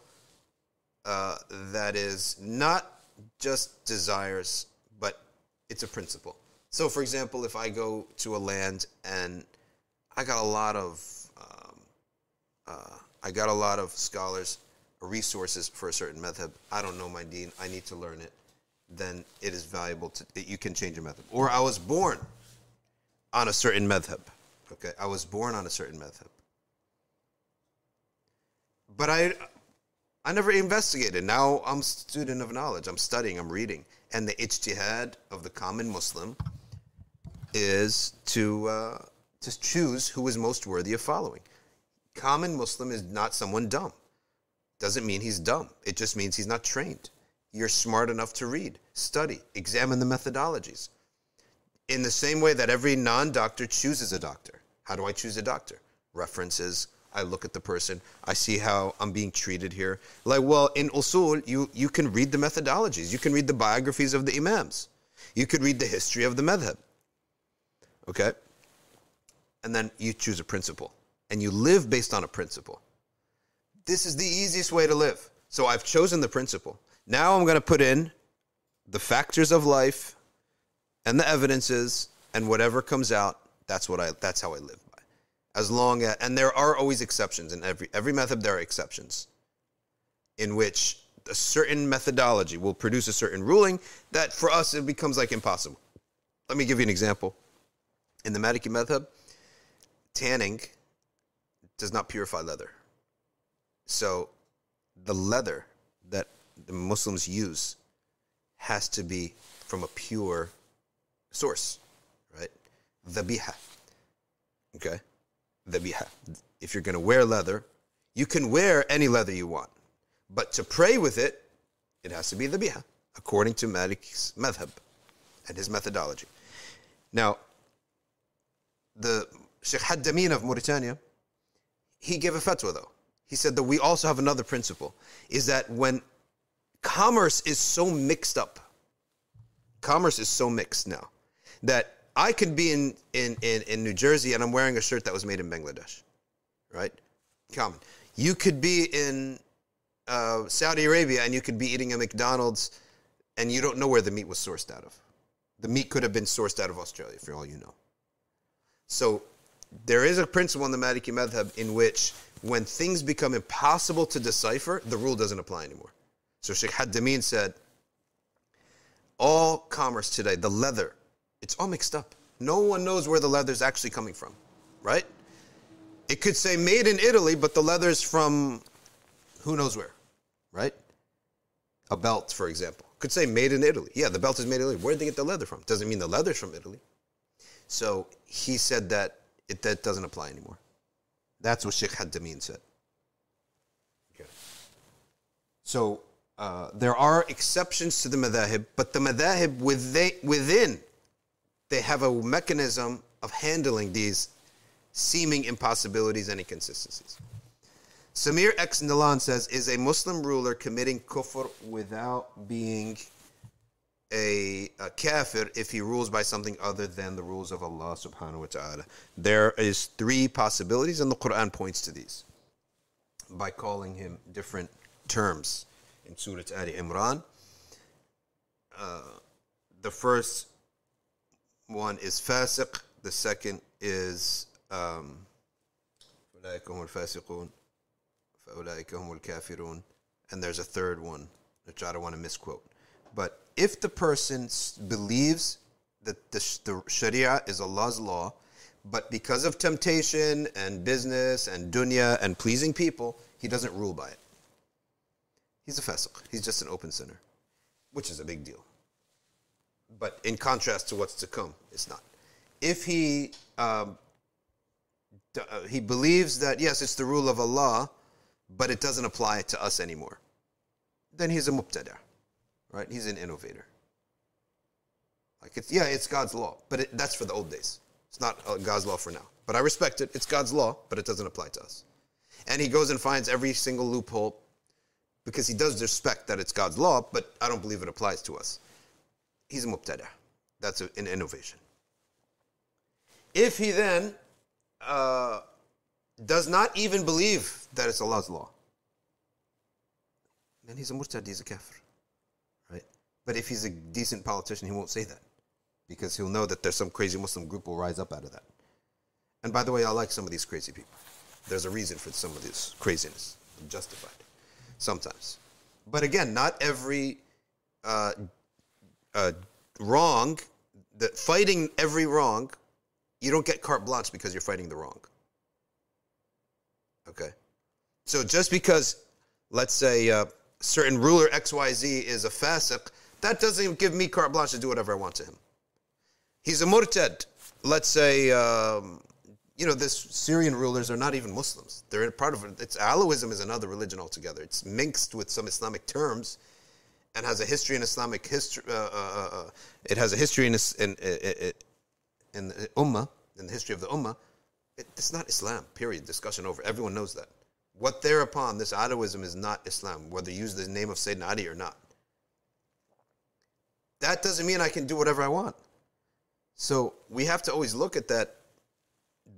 uh, that is not just desires, but it's a principle. So, for example, if I go to a land and I got a lot of, um, uh, I got a lot of scholars, resources for a certain madhab. I don't know my deen. I need to learn it. Then it is valuable to it, you can change your madhab. Or I was born on a certain madhab. Okay, I was born on a certain madhab, but I, I never investigated. Now I'm a student of knowledge. I'm studying, I'm reading. And the ijtihad of the common Muslim is to, uh, to choose who is most worthy of following. Common Muslim is not someone dumb. Doesn't mean he's dumb. It just means he's not trained. You're smart enough to read, study, examine the methodologies. In the same way that every non-doctor chooses a doctor. How do I choose a doctor? References. I look at the person, I see how I'm being treated here. Like, well, in Usul, you, you can read the methodologies. You can read the biographies of the Imams. You could read the history of the madhab. Okay? And then you choose a principle. And you live based on a principle. This is the easiest way to live. So I've chosen the principle. Now I'm going to put in the factors of life and the evidences, and whatever comes out, that's what I, that's how I live. As long as, and there are always exceptions in every every method, there are exceptions in which a certain methodology will produce a certain ruling that for us it becomes like impossible. Let me give you an example. In the Maliki Madhab, tanning does not purify leather. So the leather that the Muslims use has to be from a pure source, right? Dhabiha. Okay? Dhabiha. If you're going to wear leather, you can wear any leather you want. But to pray with it, it has to be dhabiha, according to Malik's madhab and his methodology. Now, the Sheikh Haddameen of Mauritania, he gave a fatwa though. He said that we also have another principle, is that when commerce is so mixed up, commerce is so mixed now, that I could be in, in, in, in New Jersey and I'm wearing a shirt that was made in Bangladesh, right? Common. You could be in uh, Saudi Arabia and you could be eating a McDonald's and you don't know where the meat was sourced out of. The meat could have been sourced out of Australia, for all you know. So there is a principle in the Maliki Madhab in which when things become impossible to decipher, the rule doesn't apply anymore. So Sheikh Haddameen said, all commerce today, the leather, it's all mixed up. No one knows where the leather's actually coming from, right? It could say made in Italy, but the leather's from who knows where, right? A belt, for example, could say made in Italy. Yeah, the belt is made in Italy. Where did they get the leather from? Doesn't mean the leather's from Italy. So he said that it, that doesn't apply anymore. That's what Sheikh Haddameen said. Okay. So uh, there are exceptions to the madhahib, but the madhahib within, they have a mechanism of handling these seeming impossibilities and inconsistencies. Samir X. Nalan says, is a Muslim ruler committing kufr without being a, a kafir if he rules by something other than the rules of Allah subhanahu wa ta'ala? There is three possibilities, and the Quran points to these by calling him different terms in Surah Ali Imran. Uh, the first one is fasiq, the second is um, and there's a third one, which I don't want to misquote. But if the person believes that the, the Sharia is Allah's law, but because of temptation and business and dunya and pleasing people, he doesn't rule by it, he's a fasiq. He's just an open sinner, which is a big deal. But in contrast to what's to come, it's not. If he um, d- uh, he believes that, yes, it's the rule of Allah, but it doesn't apply to us anymore, then he's a mubtada, right? He's an innovator. Like, it's, yeah, it's God's law, but it, that's for the old days. It's not uh, God's law for now. But I respect it. It's God's law, but it doesn't apply to us. And he goes and finds every single loophole because he does respect that it's God's law, but I don't believe it applies to us. He's a mubtada. That's a, an innovation. If he then uh, does not even believe that it's Allah's law, then he's a murtad, he's a kafir. Right? But if he's a decent politician, he won't say that, because he'll know that there's some crazy Muslim group will rise up out of that. And by the way, I like some of these crazy people. There's a reason for some of this craziness. I'm justified sometimes. But again, not every... Uh, Uh, wrong, the, fighting every wrong, you don't get carte blanche because you're fighting the wrong. Okay? So just because, let's say, uh, certain ruler X Y Z is a fasiq, that doesn't give me carte blanche to do whatever I want to him. He's a murtad. Let's say, um, you know, this Syrian rulers are not even Muslims. They're part of it. It's, Alawism is another religion altogether. It's mixed with some Islamic terms, and has a history in Islamic history. Uh, uh, uh, it has a history in in, in in the Ummah, in the history of the Ummah. It, it's not Islam. Period. Discussion over. Everyone knows that. What thereupon, this Alawism is not Islam, whether you use the name of Sayyidina Ali or not. That doesn't mean I can do whatever I want. So we have to always look at that.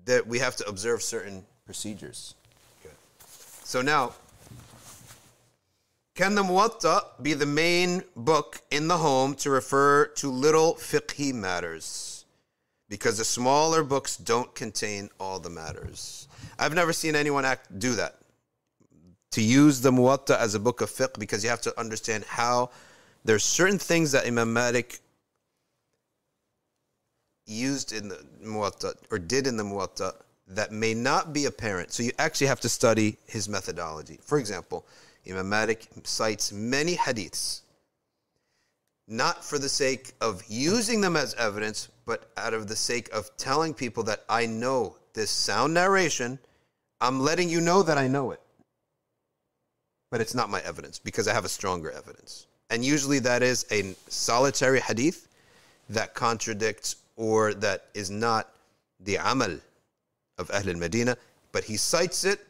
That we have to observe certain procedures. Okay. So now, can the Muwatta be the main book in the home to refer to little fiqhi matters? Because the smaller books don't contain all the matters. I've never seen anyone act, do that. To use the Muwatta as a book of fiqh, because you have to understand how there's certain things that Imam Malik used in the Muwatta, or did in the Muwatta, that may not be apparent. So you actually have to study his methodology. For example, Imam Malik cites many hadiths, not for the sake of using them as evidence, but out of the sake of telling people that I know this sound narration, I'm letting you know that I know it. But it's not my evidence, because I have a stronger evidence. And usually that is a solitary hadith that contradicts or that is not the amal of Ahl al-Medina, but he cites it.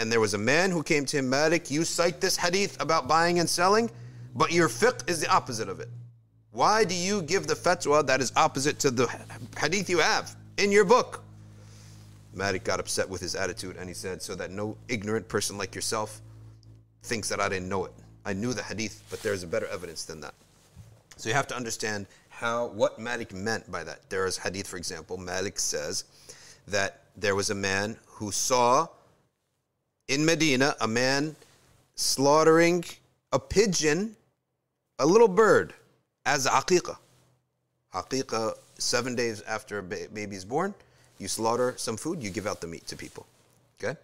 And there was a man who came to him, Malik, you cite this hadith about buying and selling, but your fiqh is the opposite of it. Why do you give the fatwa that is opposite to the hadith you have in your book? Malik got upset with his attitude, and he said, so that no ignorant person like yourself thinks that I didn't know it. I knew the hadith, but there's a better evidence than that. So you have to understand how what Malik meant by that. There is hadith, for example, Malik says that there was a man who saw in Medina a man slaughtering a pigeon, a little bird, as aqiqah. Aqiqah, seven days after a baby is born, you slaughter some food, you give out the meat to people. Okay?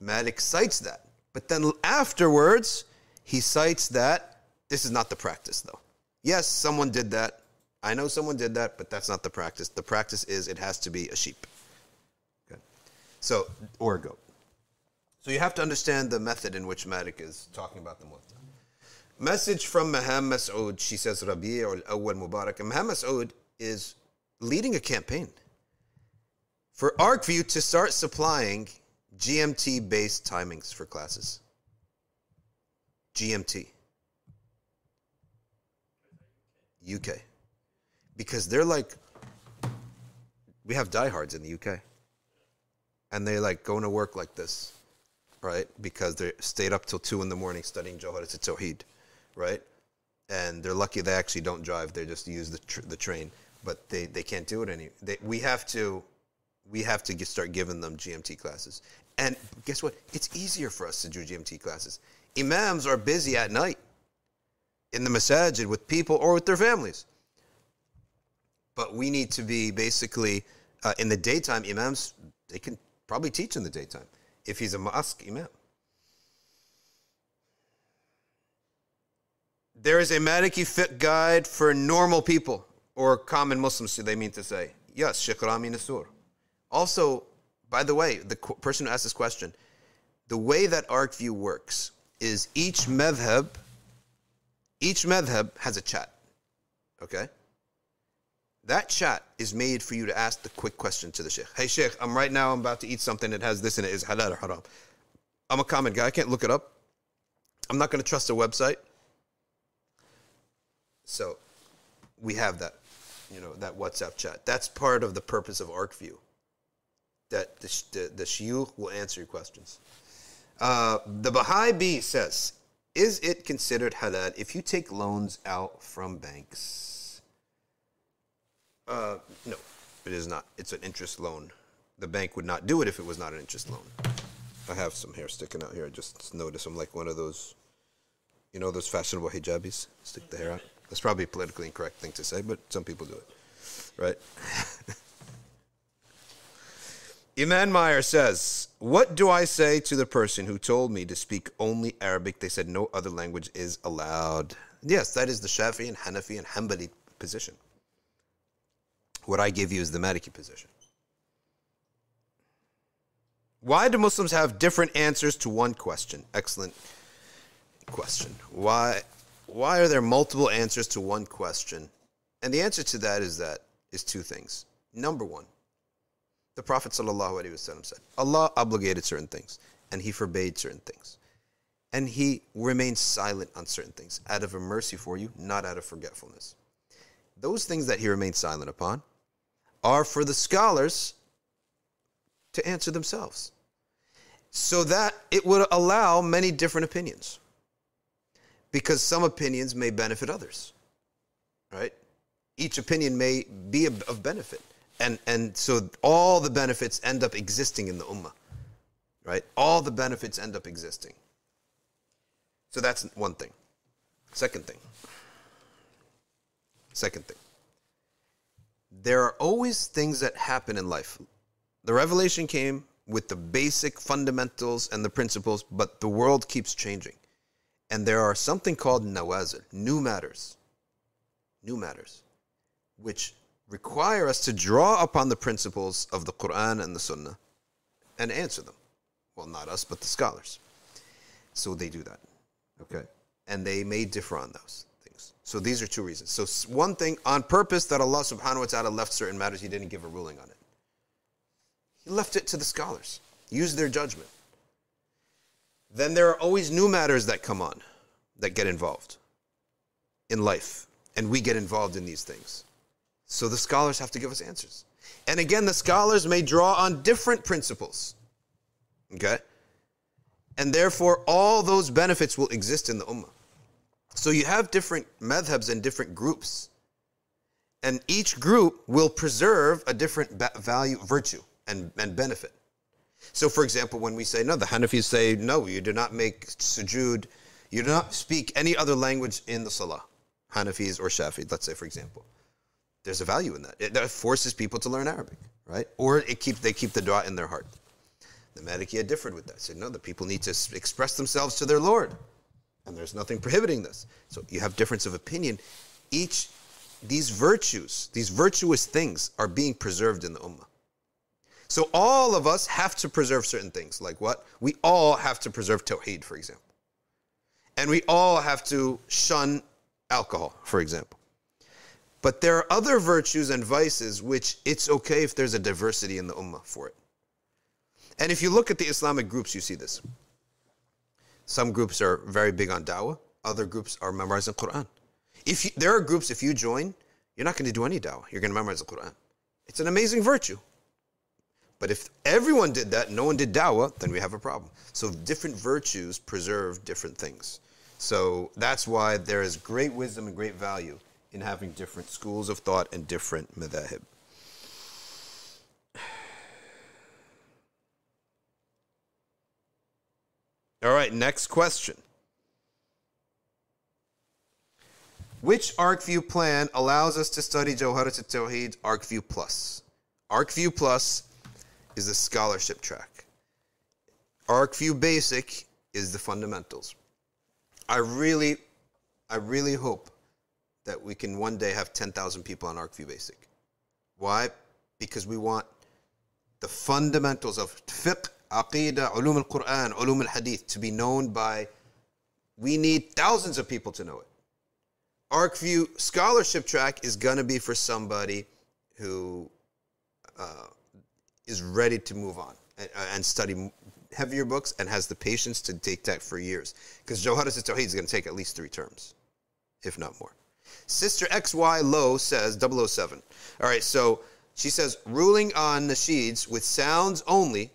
Malik cites that. But then afterwards, he cites that this is not the practice, though. Yes, someone did that. I know someone did that, but that's not the practice. The practice is it has to be a sheep. Okay? So, or a goat. So you have to understand the method in which Malik is talking about the Muwatta. Message from Maham Mas'ud. She says, Rabi' al-Awwal Mubarak. And Maham Mas'ud is leading a campaign for ArcView to start supplying G M T-based timings for classes. G M T. U K. Because they're like, we have diehards in the U K. And they're like going to work like this, right? Because they stayed up till two in the morning studying Joharat al-Tawheed, right? And they're lucky they actually don't drive. They just use the, tr the train. But they, they can't do it anymore. They, we have to... we have to get start giving them G M T classes. And guess what? It's easier for us to do G M T classes. Imams are busy at night in the masajid with people or with their families. But we need to be basically, uh, in the daytime, imams, they can probably teach in the daytime if he's a mosque imam. There is a Maliki fiqh guide for normal people, or common Muslims, do they mean to say. Yes, Sheikh Rami Nasur. Also, by the way, the person who asked this question, the way that ArcView works is each madhab, each madhab has a chat, okay? That chat is made for you to ask the quick question to the sheikh. Hey, sheikh, I'm right now I'm about to eat something that has this in it. Is halal or haram? I'm a common guy. I can't look it up. I'm not going to trust a website. So we have that, you know, that WhatsApp chat. That's part of the purpose of ArcView. That the, the, the shiyukh will answer your questions. Uh, the Baha'i Bee says, is it considered halal if you take loans out from banks? Uh, no, it is not. It's an interest loan. The bank would not do it if it was not an interest loan. I have some hair sticking out here. I just noticed I'm like one of those, you know, those fashionable hijabis? Stick the hair out. That's probably a politically incorrect thing to say, but some people do it, right? Iman Meyer says, what do I say to the person who told me to speak only Arabic? They said no other language is allowed. Yes, that is the Shafi'i and Hanafi and Hanbali position. What I give you is the Maliki position. Why do Muslims have different answers to one question? Excellent question. Why, why are there multiple answers to one question? And the answer to that is that is two things. Number one, the Prophet ﷺ said, Allah obligated certain things, and He forbade certain things. And He remained silent on certain things, out of a mercy for you, not out of forgetfulness. Those things that He remained silent upon are for the scholars to answer themselves, so that it would allow many different opinions, because some opinions may benefit others, right? Each opinion may be of benefit. And, and so all the benefits end up existing in the ummah, right? All the benefits end up existing. So that's one thing. Second thing. Second thing. There are always things that happen in life. The revelation came with the basic fundamentals and the principles, but the world keeps changing. And there are something called nawazil, new matters. New matters, which require us to draw upon the principles of the Quran and the Sunnah and answer them. Well, not us, but the scholars. So they do that. Okay. And they may differ on those things. So these are two reasons. So one thing, on purpose, that Allah subhanahu wa ta'ala left certain matters, He didn't give a ruling on it. He left it to the scholars. Use their judgment. Then there are always new matters that come on, that get involved in life. And we get involved in these things. So the scholars have to give us answers. And again, the scholars may draw on different principles. Okay? And therefore, all those benefits will exist in the ummah. So you have different madhabs and different groups. And each group will preserve a different value, virtue, and, and benefit. So, for example, when we say, no, the Hanafis say, no, you do not make sujood, you do not speak any other language in the salah. Hanafis or Shafi, let's say, for example. There's a value in that. It, that forces people to learn Arabic, right? Or it keep, they keep the dua in their heart. The Malikiya differed with that. Said, no, the people need to express themselves to their Lord. And there's nothing prohibiting this. So you have difference of opinion. Each, these virtues, these virtuous things are being preserved in the ummah. So all of us have to preserve certain things. Like what? We all have to preserve Tawheed, for example. And we all have to shun alcohol, for example. But there are other virtues and vices which it's okay if there's a diversity in the ummah for it. And if you look at the Islamic groups, you see this. Some groups are very big on da'wah. Other groups are memorizing Qur'an. If you, there are groups, if you join, you're not going to do any da'wah. You're going to memorize the Qur'an. It's an amazing virtue. But if everyone did that, no one did da'wah, then we have a problem. So different virtues preserve different things. So that's why there is great wisdom and great value in having different schools of thought and different madhahib. All right, next question. Which ArcView plan allows us to study Joharat al-Tawheed ArcView Plus? ArcView Plus is the scholarship track. ArcView Basic is the fundamentals. I really, I really hope that we can one day have ten thousand people on ArcView Basic. Why? Because we want the fundamentals of fiqh, aqidah, ulum al-Qur'an, ulum al-hadith to be known by, we need thousands of people to know it. ArcView scholarship track is going to be for somebody who uh, is ready to move on and, and study heavier books and has the patience to take that for years. Because Joharat al-Tawheed is going to take at least three terms, if not more. Sister X Y Low says, double oh seven. All right, so she says, ruling on nasheeds with sounds only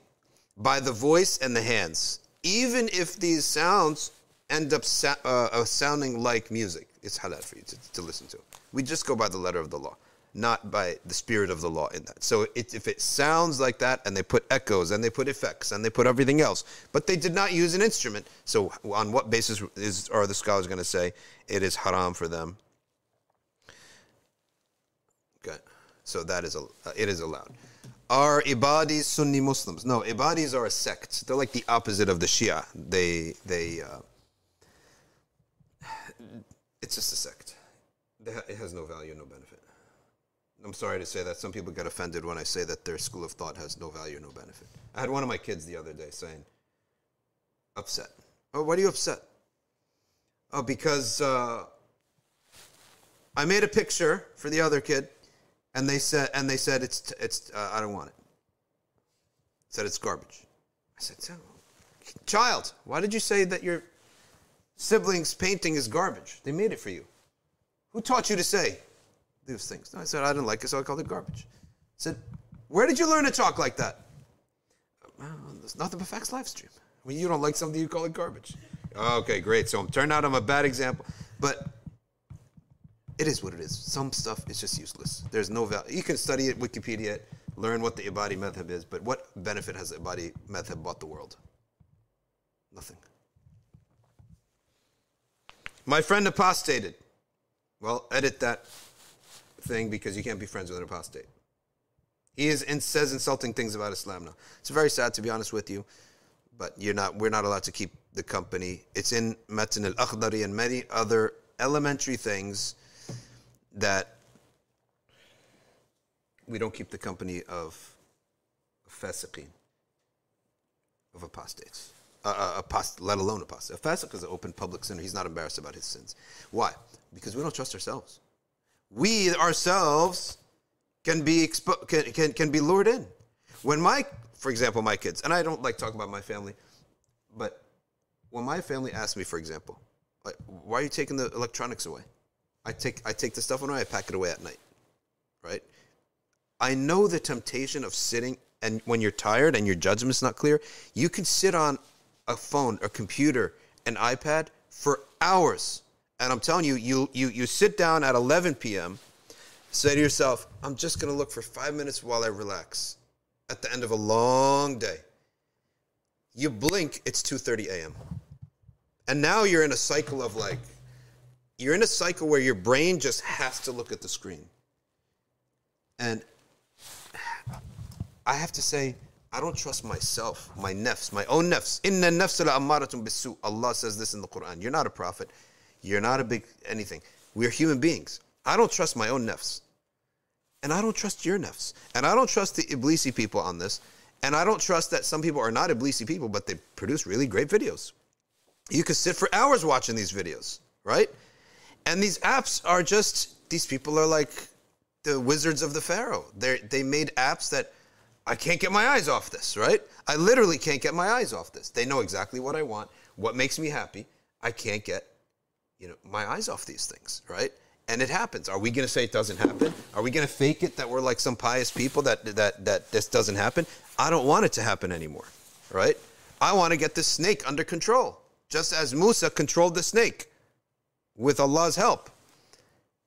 by the voice and the hands, even if these sounds end up so, uh, sounding like music. It's halal for you to, to listen to. We just go by the letter of the law, not by the spirit of the law in that. So it, if it sounds like that, and they put echoes, and they put effects, and they put everything else, but they did not use an instrument. So on what basis is, are the scholars going to say it is haram for them? Okay. So that is, a, uh, it is allowed. Are Ibadis Sunni Muslims? No, Ibadis are a sect. They're like the opposite of the Shia. They, they, uh, it's just a sect. It has no value, no benefit. I'm sorry to say that. Some people get offended when I say that their school of thought has no value, no benefit. I had one of my kids the other day saying, upset. Oh, why are you upset? Oh, because uh, I made a picture for the other kid. And they said, and they said, it's, it's, uh, I don't want it. Said it's garbage. I said, so, child, why did you say that your sibling's painting is garbage? They made it for you. Who taught you to say those things? No, I said, I didn't like it, so I called it garbage. I said, where did you learn to talk like that? There's nothing but facts live stream. When you don't like something, you call it garbage. Okay, great. So it turned out I'm a bad example, but. It is what it is. Some stuff is just useless. There's no value. You can study it, Wikipedia it, learn what the Ibadi madhab is, but what benefit has the Ibadi madhab brought the world? Nothing. My friend apostated. Well, edit that thing because you can't be friends with an apostate. He is and says insulting things about Islam now. It's very sad, to be honest with you, but you're not. We're not allowed to keep the company. It's in Matin al-Akhdari and many other elementary things that we don't keep the company of fasiqin, of apostates, uh, uh, apost- let alone apostates. A fasiq is an open public sinner. He's not embarrassed about his sins. Why? Because we don't trust ourselves. We ourselves can be expo- can, can can be lured in. When my, for example, my kids, and I don't like talking about my family, but when my family asked me, for example, like, why are you taking the electronics away? I take I take the stuff and I pack it away at night, right? I know the temptation of sitting, and when you're tired and your judgment's not clear, you can sit on a phone, a computer, an iPad for hours. And I'm telling you, you you you sit down at eleven p m, say to yourself, I'm just going to look for five minutes while I relax. at the end of a long day. You blink, it's two thirty a m And now you're in a cycle of like, you're in a cycle where your brain just has to look at the screen. And I have to say, I don't trust myself, my nafs, my own nafs. Inna nafs la ammaratun bisu. Allah says this in the Quran. You're not a prophet. You're not a big anything. We're human beings. I don't trust my own nafs. And I don't trust your nafs. And I don't trust the Iblisi people on this. And I don't trust that some people are not Iblisi people, but they produce really great videos. You could sit for hours watching these videos, right? And these apps are just, these people are like the wizards of the Pharaoh. They they made apps that I can't get my eyes off this, right? I literally can't get my eyes off this. They know exactly what I want, what makes me happy. I can't get, you know, my eyes off these things, right? And it happens. Are we going to say it doesn't happen? Are we going to fake it that we're like some pious people that, that, that this doesn't happen? I don't want it to happen anymore, right? I want to get this snake under control, just as Musa controlled the snake with Allah's help.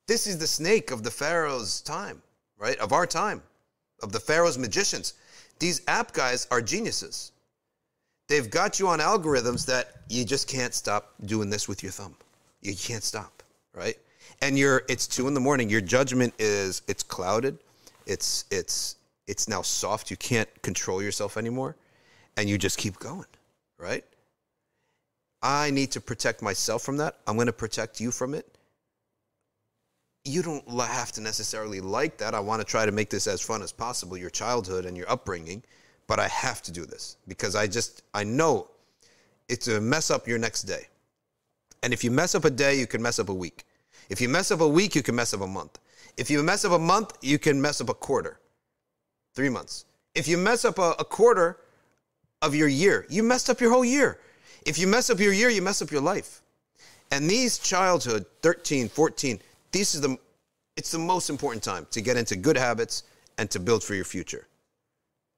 This is the snake of the Pharaoh's time, right? Of our time, of the Pharaoh's magicians. These app guys are geniuses. They've got you on algorithms that you just can't stop doing this with your thumb. You can't stop, right? And you're, it's two in the morning. Your judgment is, it's clouded. It's, it's, it's now soft. You can't control yourself anymore. And you just keep going, right? I need to protect myself from that. I'm going to protect you from it. You don't have to necessarily like that. I want to try to make this as fun as possible, your childhood and your upbringing. But I have to do this because I just, I know it's a mess up your next day. And if you mess up a day, you can mess up a week. If you mess up a week, you can mess up a month. If you mess up a month, you can mess up a quarter. Three months. If you mess up a, a quarter of your year, you messed up your whole year. If you mess up your year, you mess up your life. And these childhood, thirteen, fourteen, this is the, it's the most important time to get into good habits and to build for your future.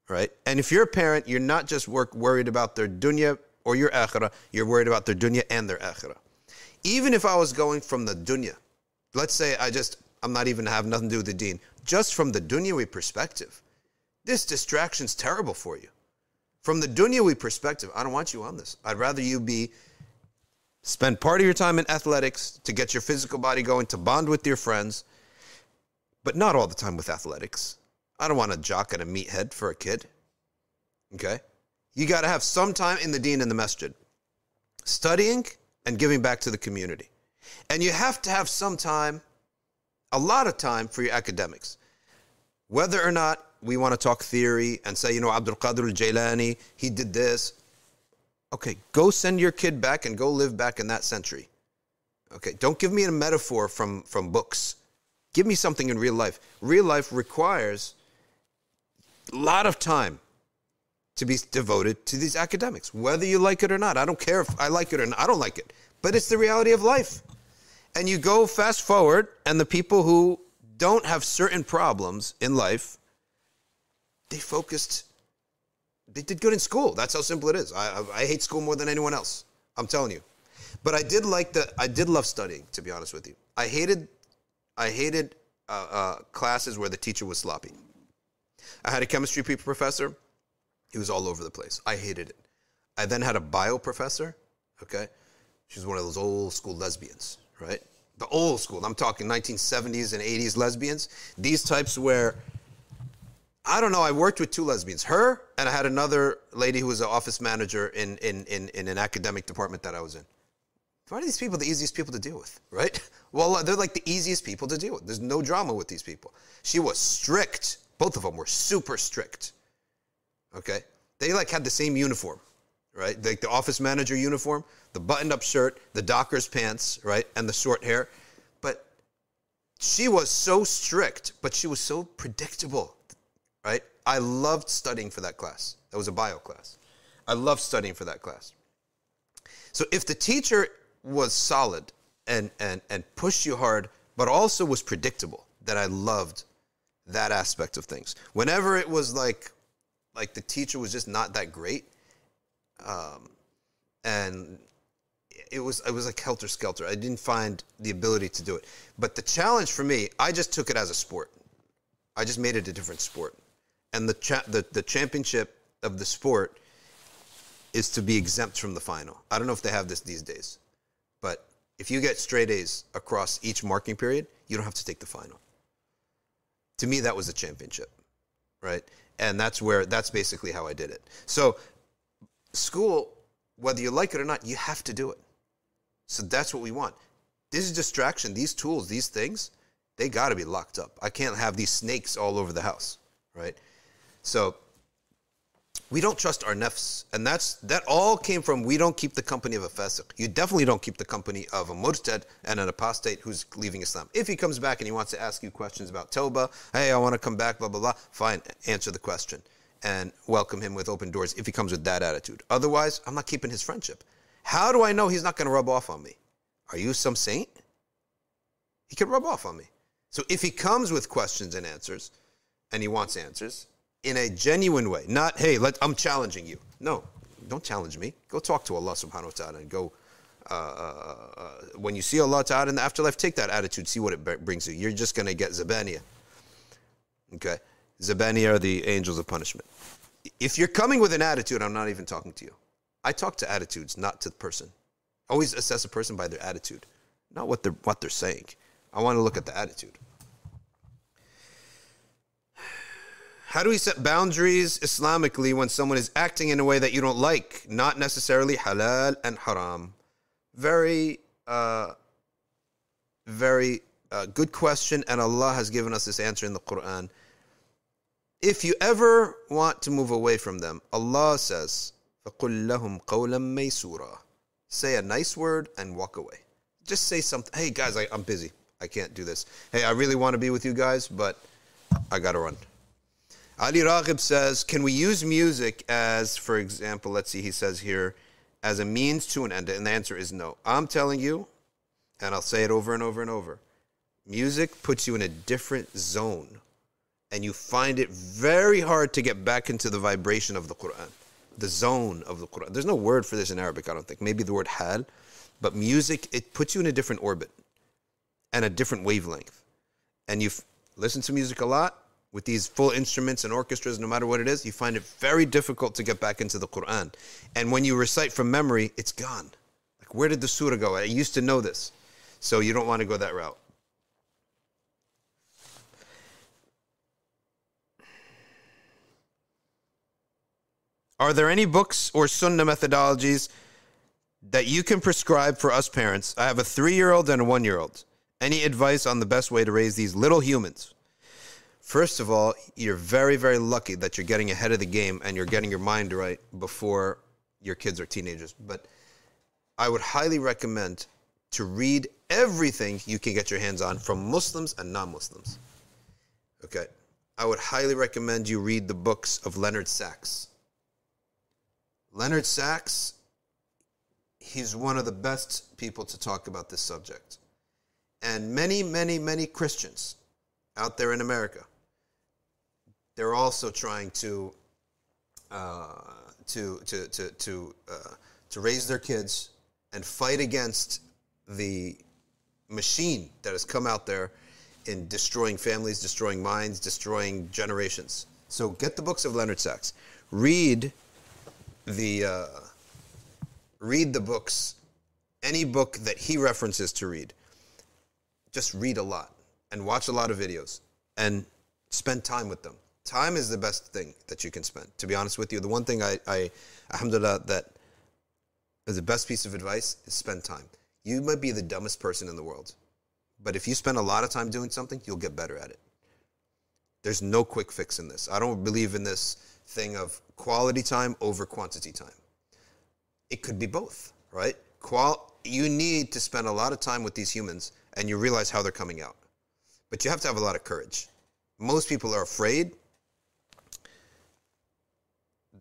Right? And if you're a parent, you're not just work, worried about their dunya or your akhirah, you're worried about their dunya and their akhirah. Even if I was going from the dunya, let's say I just, I'm not even have nothing to do with the deen, just from the dunyawi perspective, this distraction's terrible for you. From the dunyawi perspective, I don't want you on this. I'd rather you be, spend part of your time in athletics to get your physical body going, to bond with your friends, but not all the time with athletics. I don't want a jock and a meathead for a kid, okay? You got to have some time in the deen and the masjid. Studying and giving back to the community. And you have to have some time, a lot of time for your academics. Whether or not we want to talk theory and say, you know, Abdul Qadir al-Jailani, he did this. Okay, go send your kid back and go live back in that century. Okay, don't give me a metaphor from, from books. Give me something in real life. Real life requires a lot of time to be devoted to these academics, whether you like it or not. I don't care if I like it or not. I don't like it. But it's the reality of life. And you go fast forward, and the people who don't have certain problems in life, they focused, they did good in school. That's how simple it is. I, I, I hate school more than anyone else. I'm telling you. But I did like the, I did love studying, to be honest with you. I hated, I hated uh, uh, classes where the teacher was sloppy. I had a chemistry professor. He was all over the place. I hated it. I then had a bio professor, okay? She was one of those old school lesbians, right? The old school, I'm talking nineteen seventies and eighties lesbians. These types where, I don't know, I worked with two lesbians, her, and I had another lady who was an office manager in, in, in, in an academic department that I was in. Why are these people the easiest people to deal with, right? Well, they're like the easiest people to deal with. There's no drama with these people. She was strict. Both of them were super strict. Okay, they like had the same uniform, right? Like the office manager uniform, the buttoned-up shirt, the docker's pants, right, and the short hair. But she was so strict, but she was so predictable, right? I loved studying for that class. That was a bio class. I loved studying for that class. So if the teacher was solid and and and pushed you hard, but also was predictable, then I loved that aspect of things. Whenever it was like, like the teacher was just not that great, um, and it was it was like helter skelter. I didn't find the ability to do it. But the challenge for me, I just took it as a sport. I just made it a different sport, and the, cha the, the championship of the sport is to be exempt from the final. I don't know if they have this these days, but if you get straight A's across each marking period, you don't have to take the final. To me, that was a championship, right? And that's where, that's basically how I did it. So school, whether you like it or not, you have to do it. So that's what we want. This is distraction. These tools, these things, they got to be locked up. I can't have these snakes all over the house, right? So we don't trust our nafs. And that's, that all came from we don't keep the company of a fasiq. You definitely don't keep the company of a murtad and an apostate who's leaving Islam. If he comes back and he wants to ask you questions about tawbah, hey, I want to come back, blah, blah, blah, fine, answer the question and welcome him with open doors if he comes with that attitude. Otherwise, I'm not keeping his friendship. How do I know he's not going to rub off on me? Are you some saint? He could rub off on me. So if he comes with questions and answers and he wants answers, in a genuine way, not, hey, let, I'm challenging you. No, don't challenge me. Go talk to Allah subhanahu wa ta'ala and go, uh, uh, uh, when you see Allah ta'ala in the afterlife, take that attitude, see what it brings you. You're just going to get Zabaniya. Okay? Zabaniya are the angels of punishment. If you're coming with an attitude, I'm not even talking to you. I talk to attitudes, not to the person. Always assess a person by their attitude, not what they're, what they're saying. I want to look at the attitude. How do we set boundaries Islamically when someone is acting in a way that you don't like? Not necessarily halal and haram. Very, uh, very uh, good question, and Allah has given us this answer in the Quran. If you ever want to move away from them, Allah says, فَقُلْ لَهُمْ قَوْلًا مَيْسُورًا. Say a nice word and walk away. Just say something. Hey, guys, I, I'm busy. I can't do this. Hey, I really want to be with you guys, but I got to run. Ali Raghib says, can we use music as, for example, let's see, he says here, as a means to an end? And the answer is no. I'm telling you, and I'll say it over and over and over, music puts you in a different zone, and you find it very hard to get back into the vibration of the Quran, the zone of the Quran. There's no word for this in Arabic, I don't think. Maybe the word hal, but music, it puts you in a different orbit and a different wavelength. And you listen to music a lot, with these full instruments and orchestras, no matter what it is, you find it very difficult to get back into the Quran. And when you recite from memory, it's gone. Like, where did the surah go? I used to know this. So you don't want to go that route. Are there any books or sunnah methodologies that you can prescribe for us parents? I have a three-year-old and a one-year-old. Any advice on the best way to raise these little humans? First of all, you're very, very lucky that you're getting ahead of the game and you're getting your mind right before your kids are teenagers. But I would highly recommend to read everything you can get your hands on from Muslims and non-Muslims. Okay. I would highly recommend you read the books of Leonard Sachs. Leonard Sachs, he's one of the best people to talk about this subject. And many, many, many Christians out there in America, they're also trying to uh, to to to to, uh, to raise their kids and fight against the machine that has come out there in destroying families, destroying minds, destroying generations. So get the books of Leonard Sachs. Read the uh, read the books, any book that he references to read. Just read a lot and watch a lot of videos and spend time with them. Time is the best thing that you can spend, to be honest with you. The one thing I, I alhamdulillah, that is the best piece of advice is spend time. You might be the dumbest person in the world, but if you spend a lot of time doing something, you'll get better at it. There's no quick fix in this. I don't believe in this thing of quality time over quantity time. It could be both, right? Qual- you need to spend a lot of time with these humans and you realize how they're coming out. But you have to have a lot of courage. Most people are afraid.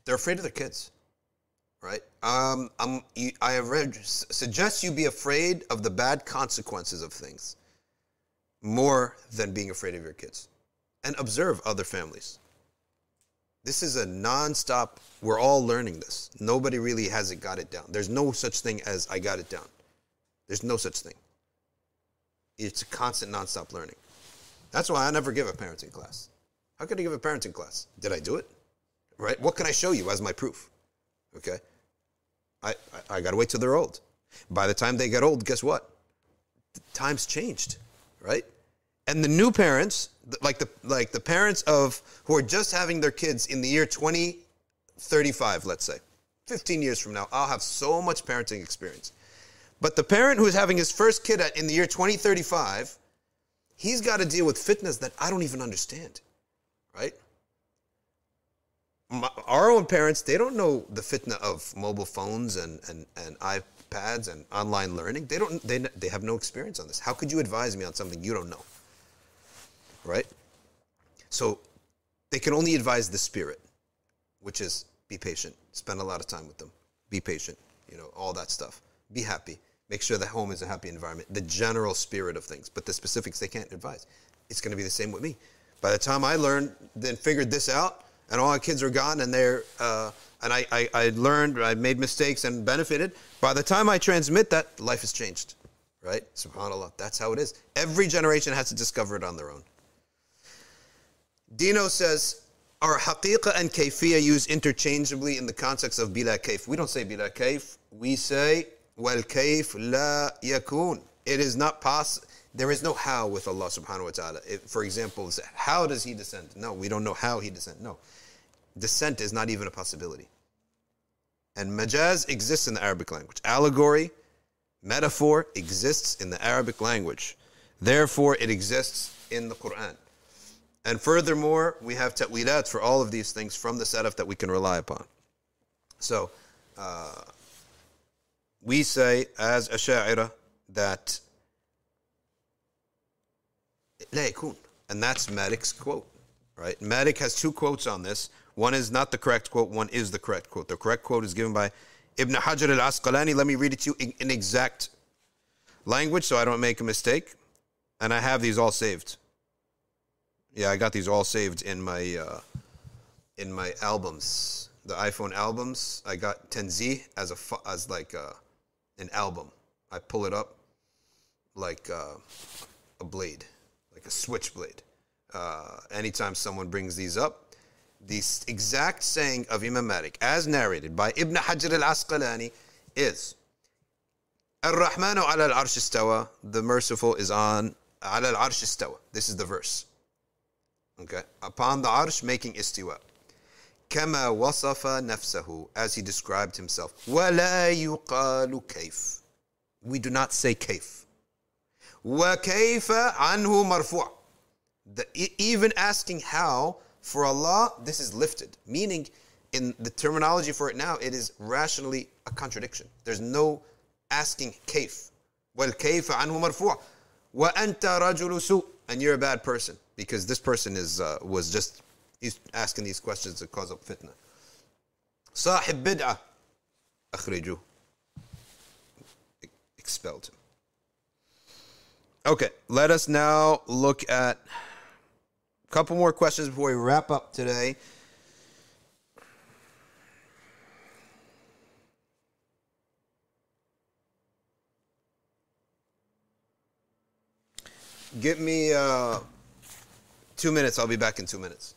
They're afraid of their kids, right? Um, I'm, you, I have read, suggest you be afraid of the bad consequences of things more than being afraid of your kids. And observe other families. This is a nonstop, we're all learning this. Nobody really has it got it down. There's no such thing as I got it down. There's no such thing. It's a constant nonstop learning. That's why I never give a parenting class. How could I give a parenting class? Did I do it? Right? What can I show you as my proof? Okay? I, I, I got to wait till they're old. By the time they get old, guess what? The time's changed, right? And the new parents, like the like the parents of who are just having their kids in the year twenty thirty-five, let's say, fifteen years from now, I'll have so much parenting experience. But the parent who's having his first kid in the year twenty thirty-five, he's got to deal with fitness that I don't even understand, right? My, our own parents, they don't know the fitna of mobile phones and, and, and iPads and online learning. They don't. They, they have no experience on this. How could you advise me on something you don't know? Right? So they can only advise the spirit, which is be patient, spend a lot of time with them, be patient, you know, all that stuff. Be happy. Make sure the home is a happy environment, the general spirit of things. But the specifics, they can't advise. It's going to be the same with me. By the time I learned, then figured this out, and all our kids are gone, and they're uh, and I, I, I learned, I made mistakes and benefited. By the time I transmit that, life has changed, right? SubhanAllah, that's how it is. Every generation has to discover it on their own. Dino says, are haqiqah and kayfiyah used interchangeably in the context of bila kayf? We don't say bila kayf. We say, wal kayf la yakun. It is not possible. There is no how with Allah subhanahu wa ta'ala. It, for example, how does he descend? No, we don't know how he descends. No. Descent is not even a possibility. And majaz exists in the Arabic language. Allegory, metaphor exists in the Arabic language. Therefore, it exists in the Quran. And furthermore, we have ta'wilat for all of these things from the salaf that we can rely upon. So, uh, we say as a sha'ira that la yakun. And that's Malik's quote, right? Malik has two quotes on this. One is not the correct quote, one is the correct quote. The correct quote is given by Ibn Hajar al-Asqalani. Let me read it to you in, in exact language so I don't make a mistake. And I have these all saved. Yeah, I got these all saved in my uh, in my albums, the iPhone albums. I got Tanzih as a as like a, an album. I pull it up like uh, a blade, like a switchblade. Uh, anytime someone brings these up, the exact saying of Imam Malik, as narrated by Ibn Hajar al-Asqalani, is "Ar-Rahmanu ala al-Arsh istawa." The Merciful is on ala al-Arsh istawa. This is the verse. Okay. Upon the arsh, making istiwa. Kama wasafa nafsahu, as he described himself. Wala yuqalu kayf. We do not say kayf. Wa kayfa anhu marfu'. Even asking how for Allah, this is lifted. Meaning, in the terminology for it now, it is rationally a contradiction. There's no asking kayf. Wal kayfa anhu marfu'. Wa anta rajulu su'. And you're a bad person. Because this person is uh, was just he's asking these questions to cause up fitna. Sahib bid'ah, akhriju, expelled him. Okay, let us now look at a couple more questions before we wrap up today. Give me. Uh, Two minutes. I'll be back in two minutes.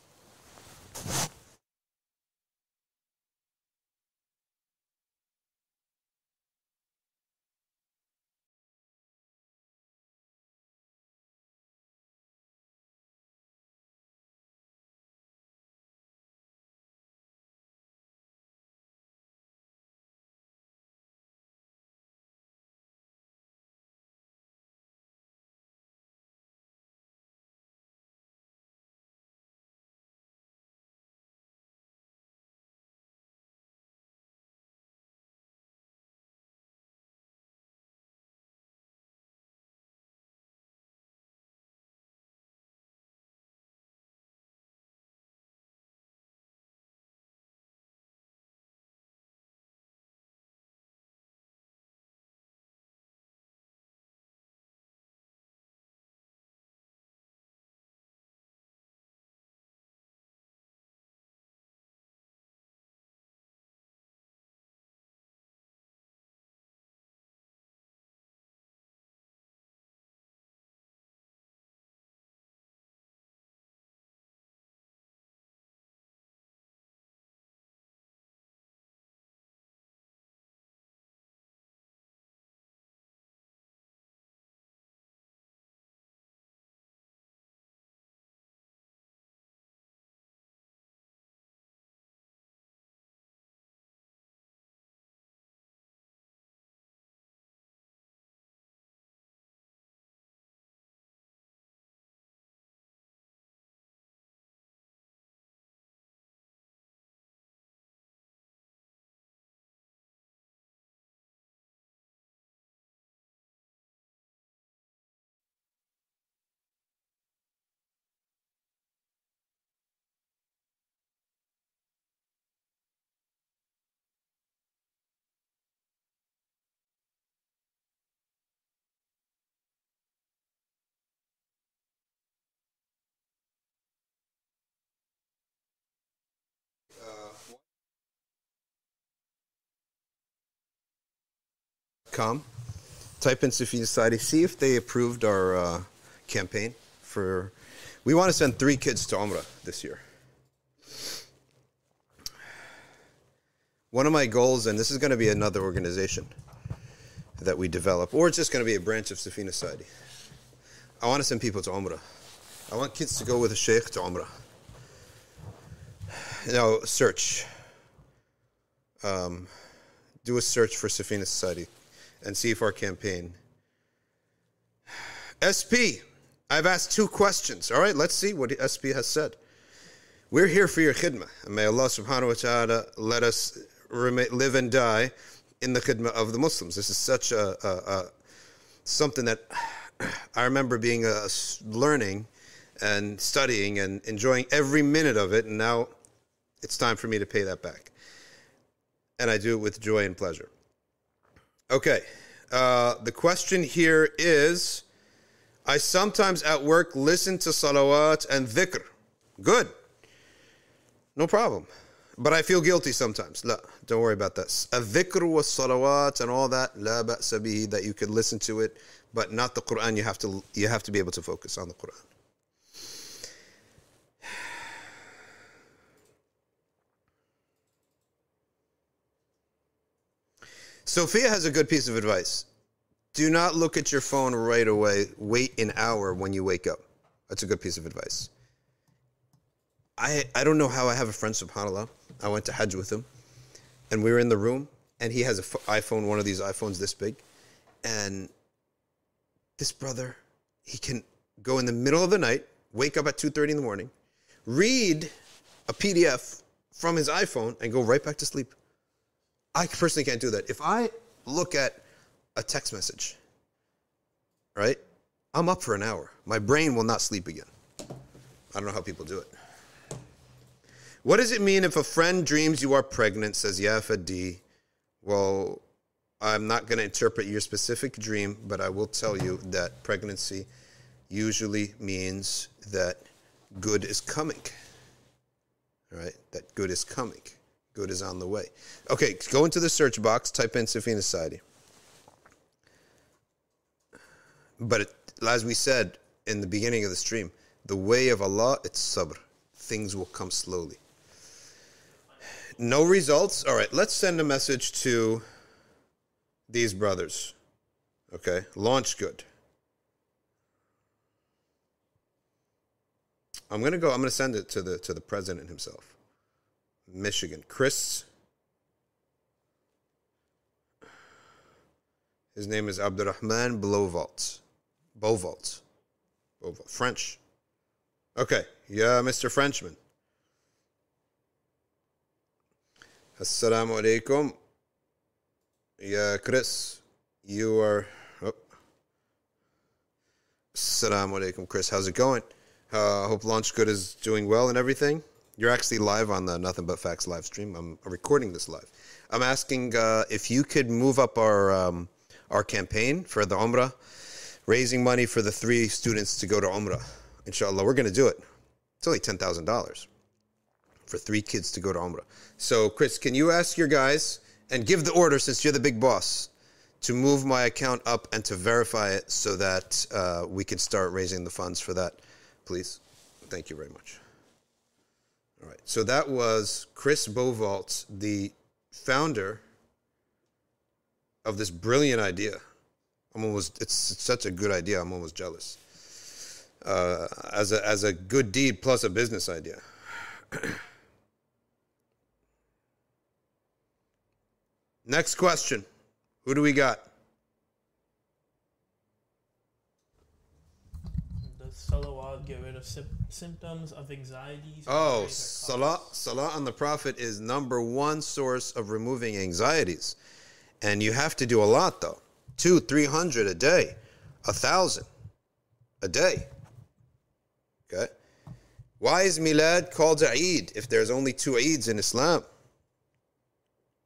safina press dot com. Type in Safina Society. See if they approved our uh, campaign for... We want to send three kids to Umrah this year. One of my goals, and this is going to be another organization that we develop, or it's just going to be a branch of Safina Society. I want to send people to Umrah. I want kids to go with a sheikh to Umrah. Now, search. Um, do a search for Safina Society and see if our campaign... S P, I've asked two questions. All right, let's see what S P has said. We're here for your khidmah. And may Allah subhanahu wa ta'ala let us remain, live and die in the khidmah of the Muslims. This is such a, a, a something that I remember being a, learning and studying and enjoying every minute of it. And now it's time for me to pay that back. And I do it with joy and pleasure. Okay. Uh, the question here is, I sometimes at work listen to salawat and dhikr. Good. No problem. But I feel guilty sometimes. La, don't worry about that. Adh-dhikr wa salawat and all that, la ba'sa bihi, that you could listen to it, but not the Quran. You have to you have to be able to focus on the Quran. Sophia has a good piece of advice. Do not look at your phone right away. Wait an hour when you wake up. That's a good piece of advice. I, I don't know how I have a friend, subhanAllah. I went to Hajj with him, and we were in the room, and he has an iPhone, one of these iPhones this big. And this brother, he can go in the middle of the night, wake up at two thirty in the morning, read a P D F from his iPhone, and go right back to sleep. I personally can't do that. If I look at a text message, right, I'm up for an hour. My brain will not sleep again. I don't know how people do it. What does it mean if a friend dreams you are pregnant, says Yafa D? Well, I'm not going to interpret your specific dream, but I will tell you that pregnancy usually means that good is coming. All right? That good is coming. Good is on the way. Okay, go into the search box, type in Safina Society. But it, as we said in the beginning of the stream, the way of Allah, it's sabr. Things will come slowly. No results. All right, let's send a message to these brothers. Okay, launch good. I'm gonna go. I'm gonna send it to the to the president himself, Michigan, Chris. His name is Abdurrahman Beauvault. Beauvault, Beauvault, French. Okay, yeah, Mister Frenchman. Assalamu alaikum. Yeah, Chris, you are... Oh. Assalamu alaikum, Chris. How's it going? I uh, hope Launch Good is doing well and everything. You're actually live on the Nothing But Facts live stream. I'm recording this live. I'm asking uh, if you could move up our, um, our campaign for the Umrah, raising money for the three students to go to Umrah. Inshallah, we're going to do it. It's only ten thousand dollars for three kids to go to Umrah. So, Chris, can you ask your guys and give the order, since you're the big boss, to move my account up and to verify it so that uh, we can start raising the funds for that, please? Thank you very much. All right. So that was Chris Beauvault, the founder of this brilliant idea. I'm almost, it's, it's such a good idea, I'm almost jealous. Uh, as a as a good deed plus a business idea. Next question. Who do we got? Does Salah get rid of symptoms of anxiety? Oh, Salah, Salah on the Prophet is number one source of removing anxieties. And you have to do a lot, though. Two, three hundred a day. A thousand a day. Okay. Why is Milad called Eid if there's only two Eids in Islam?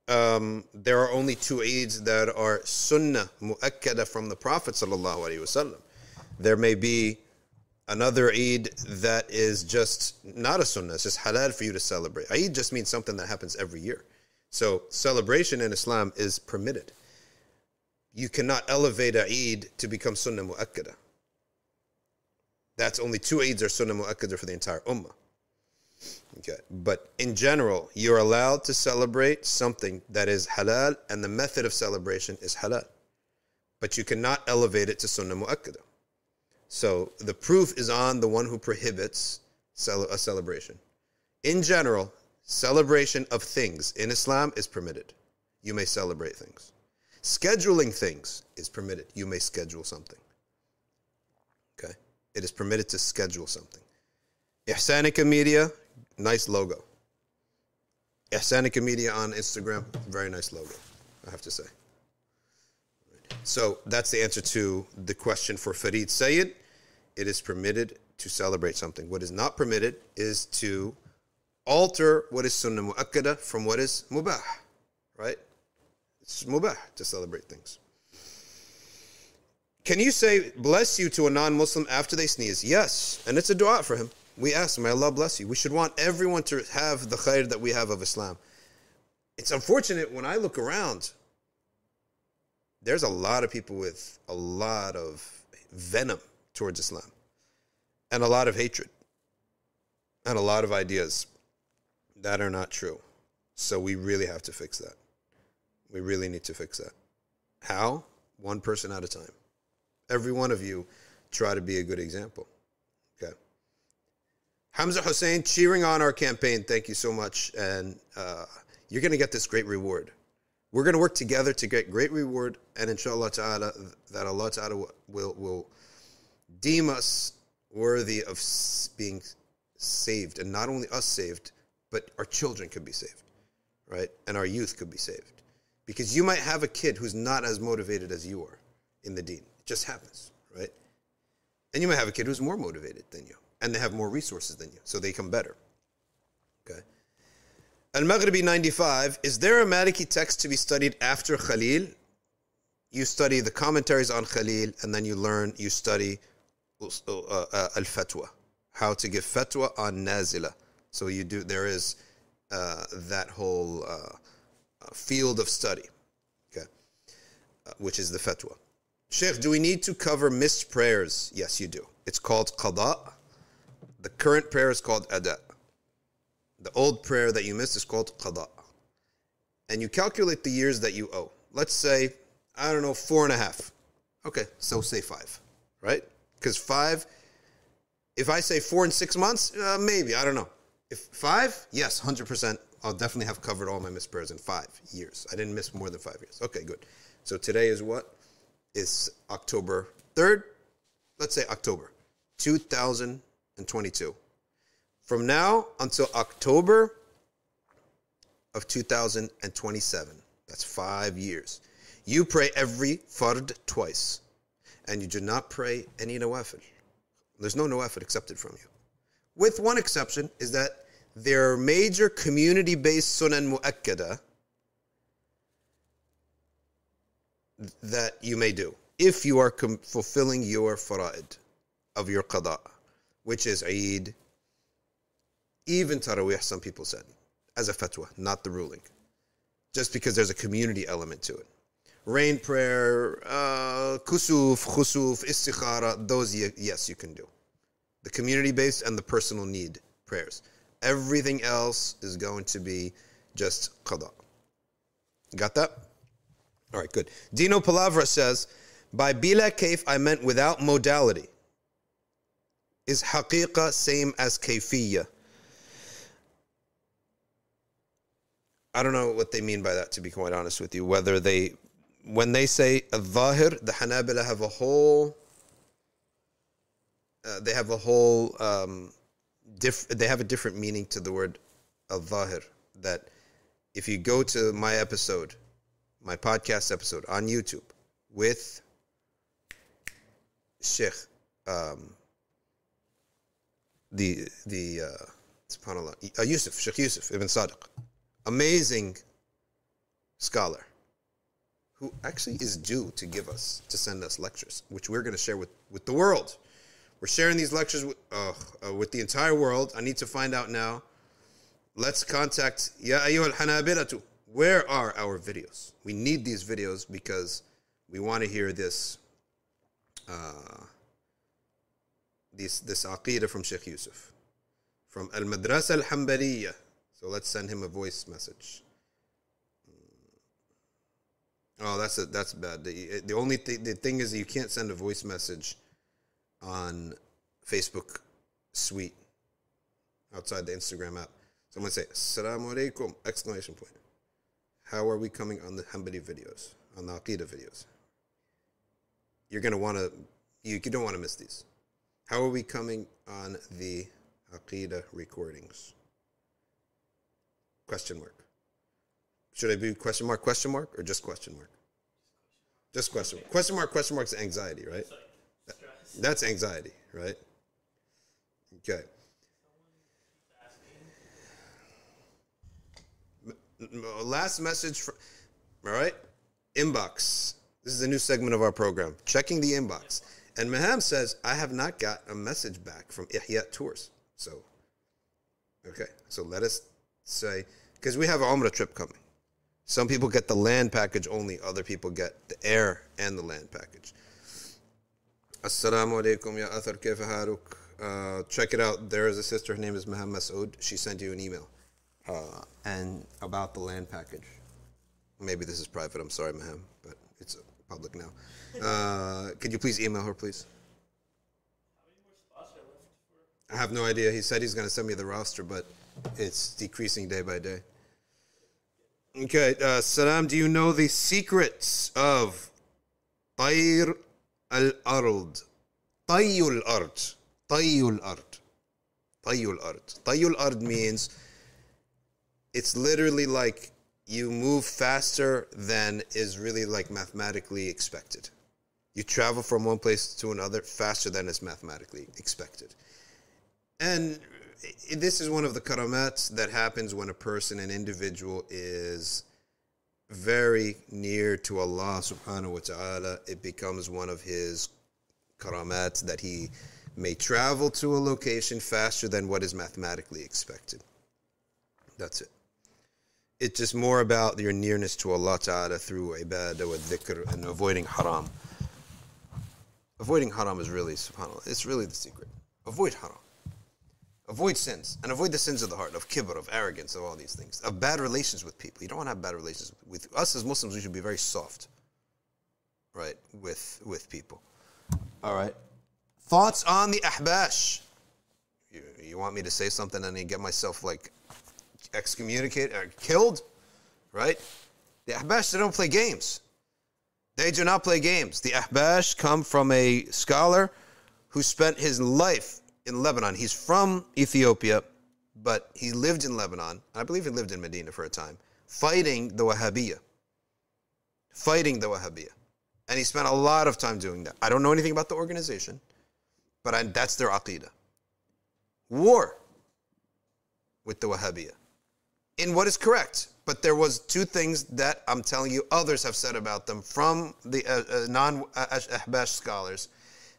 Um, there are only two Eids that are sunnah, mu'akkada from the Prophet sallallahu alaihi wasallam. There may be another Eid that is just not a sunnah. It's just halal for you to celebrate. Eid just means something that happens every year. So celebration in Islam is permitted. you cannot elevate a Eid to become Sunnah Mu'akkadah. That's only two Eids are Sunnah Mu'akkadah for the entire Ummah. Okay. But in general, you're allowed to celebrate something that is halal and the method of celebration is halal. But you cannot elevate it to Sunnah Mu'akkadah. So the proof is on the one who prohibits a celebration. In general, celebration of things in Islam is permitted. You may celebrate things. Scheduling things is permitted. You may schedule something. Okay? It is permitted to schedule something. Ihsanika Media, nice logo. Ihsanika Media on Instagram, very nice logo, I have to say. So that's the answer to the question for Farid Sayyid. It is permitted to celebrate something. What is not permitted is to alter what is Sunnah Mu'akkadah from what is Mubah, right? It's Mubah to celebrate things. Can you say, bless you to a non-Muslim after they sneeze? Yes, and it's a dua for him. We ask him, may Allah bless you. We should want everyone to have the khair that we have of Islam. It's unfortunate when I look around, there's a lot of people with a lot of venom towards Islam and a lot of hatred and a lot of ideas that are not true. So we really have to fix that. We really need to fix that. How? One person at a time. Every one of you try to be a good example. Okay. Hamza Hussein cheering on our campaign. Thank you so much. And uh, you're going to get this great reward. We're going to work together to get great reward, and inshallah ta'ala, that Allah ta'ala will, will deem us worthy of being saved. And not only us saved, but our children could be saved, right? And our youth could be saved. Because you might have a kid who's not as motivated as you are in the deen. It just happens, right? And you might have a kid who's more motivated than you, and they have more resources than you, so they come better, okay? Al-Maghribi ninety-five, is there a Maliki text to be studied after Khalil? You study the commentaries on Khalil, and then you learn, you study uh, uh, Al-Fatwa, how to give Fatwa on Nazila. So you do, there is uh, that whole uh, field of study, okay, uh, which is the Fatwa. Sheikh, do we need to cover missed prayers? Yes, you do. It's called Qada. The current prayer is called Ada. The old prayer that you missed is called qada. And you calculate the years that you owe. Let's say, I don't know, four and a half. Okay, so say five, right? Because five, if I say four and six months, uh, maybe, I don't know. If five, yes, one hundred percent. I'll definitely have covered all my missed prayers in five years. I didn't miss more than five years. Okay, good. So today is what? It's October third. Let's say October two thousand twenty-two. From now until October of two thousand twenty-seven, that's five years, you pray every fard twice. And you do not pray any nawafil. There's no nawafil accepted from you. With one exception is that there are major community-based sunan mu'akkada that you may do if you are com- fulfilling your fara'id of your qada, which is Eid, even Taraweeh, some people said, as a fatwa, not the ruling. Just because there's a community element to it. Rain prayer, uh, kusuf, khusuf, istikhara, those, yes, you can do. The community-based and the personal need prayers. Everything else is going to be just qada. Got that? All right, good. Dino Palavra says, by bila kayf, I meant without modality. Is haqiqa same as kayfiyya? I don't know what they mean by that, to be quite honest with you. Whether they, when they say al-Zahir, the Hanabila have a whole, uh, they have a whole, um, diff, they have a different meaning to the word al-Zahir. That if you go to my episode, my podcast episode on YouTube with Sheikh, um, the, the, uh, subhanAllah, uh, Yusuf, Sheikh Yusuf ibn Sadiq. Amazing scholar who actually is due to give us, to send us lectures, which we're going to share with, with the world. We're sharing these lectures with, uh, uh, with the entire world. I need to find out now. Let's contact Ya Ayyuha al-Hanabilatu. Where are our videos? We need these videos because we want to hear this, uh, this, this aqidah from Sheikh Yusuf, from Al-Madrasa Al-Hanbaliyah. So let's send him a voice message. Oh, that's a, that's bad. The, the only th the thing is that you can't send a voice message on Facebook Suite outside the Instagram app. Someone say, Assalamu alaikum, exclamation point. How are we coming on the Hanbali videos, on the Aqidah videos? You're going to want to, you, you don't want to miss these. How are we coming on the Aqidah recordings? Question mark. Should I be question mark, question mark, or just question mark? Just question mark. Question mark, question mark is anxiety, right? That's anxiety, right? Okay. Last message, for, all right? Inbox. This is a new segment of our program, checking the inbox. And Maham says, I have not got a message back from Ihya Tours. So, okay. So let us say, because we have an Umrah trip coming. Some people get the land package only. Other people get the air and the land package. Assalamu alaikum, ya Athar Kaifa Haruk. Check it out. There is a sister. Her name is Maham Masood. She sent you an email uh, and about the land package. Maybe this is private. I'm sorry, Maham, but it's public now. Uh, could you please email her, please? How many more spots are left for? I have no idea. He said he's going to send me the roster, but it's decreasing day by day. Okay, uh, Salam, do you know the secrets of Tayr al-Ard? Tayul Ard. Tayul Ard. Tayul Ard. Tayul Ard means it's literally like you move faster than is really like mathematically expected. You travel from one place to another faster than is mathematically expected. And this is one of the karamats that happens when a person, an individual, is very near to Allah subhanahu wa ta'ala. It becomes one of his karamats that he may travel to a location faster than what is mathematically expected. That's it. It's just more about your nearness to Allah ta'ala through ibadah wa dhikr and avoiding haram. Avoiding haram is really, subhanAllah, it's really the secret. Avoid haram. Avoid sins, and avoid the sins of the heart, of kibr, of arrogance, of all these things, of bad relations with people. You don't want to have bad relations with us as Muslims. We should be very soft, right, with with people. All right. Thoughts on the Ahbash? You, you want me to say something and then get myself like excommunicated or killed, right? The Ahbash, they don't play games. They do not play games. The Ahbash come from a scholar who spent his life in Lebanon. He's from Ethiopia, but he lived in Lebanon. I believe he lived in Medina for a time, fighting the Wahhabiyya. Fighting the Wahhabiyya. And he spent a lot of time doing that. I don't know anything about the organization, but I, that's their aqidah. War with the Wahhabiyya. In what is correct. But there was two things that I'm telling you others have said about them from the uh, uh, non-Ahbash scholars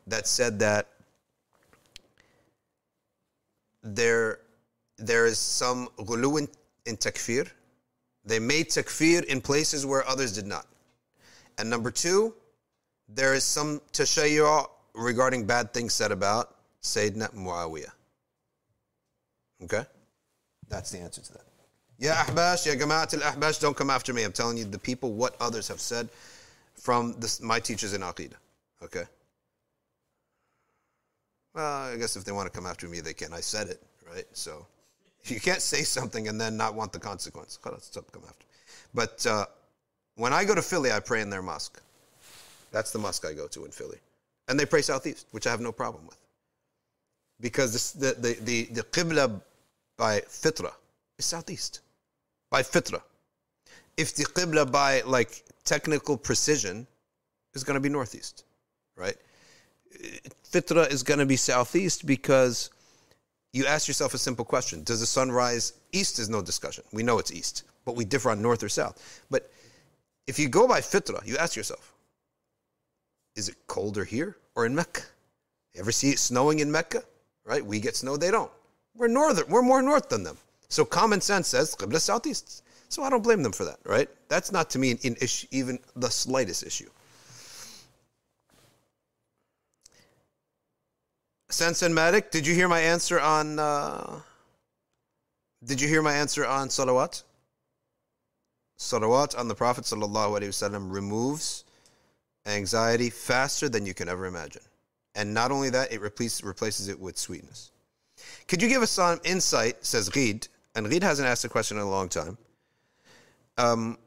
that said that There, there is some ghuluw in, in takfir. They made takfir in places where others did not. And number two, there is some tashayyu'ah regarding bad things said about Sayyidina Muawiyah. Okay? That's the answer to that. Ya Ahbash, Ya Jama'at al-Ahbash, don't come after me. I'm telling you the people, what others have said from this, my teachers in Aqidah. Okay? Well, I guess if they want to come after me, they can. I said it, right? So you can't say something and then not want the consequence. Let's come after. But uh, when I go to Philly, I pray in their mosque. That's the mosque I go to in Philly. And they pray southeast, which I have no problem with. Because the, the, the, the qibla by fitra is southeast. By fitra. If the qibla by, like, technical precision is going to be northeast, right? Fitra is going to be southeast because you ask yourself a simple question. Does the sun rise east? Is no discussion. We know it's east, but we differ on north or south. But if you go by fitra, you ask yourself, is it colder here or in Mecca? You ever see it snowing in Mecca? Right? We get snow, they don't. We're northern. We're more north than them. So common sense says qibla southeast. So I don't blame them for that, right? That's not to me an issue, even the slightest issue. Sense and Matic, did you hear my answer on uh, did you hear my answer on salawat? Salawat on the Prophet sallallahu alaihi wasallam removes anxiety faster than you can ever imagine. And not only that, it replaces, replaces it with sweetness. Could you give us some insight, says Reed, and Reed hasn't asked a question in a long time, um,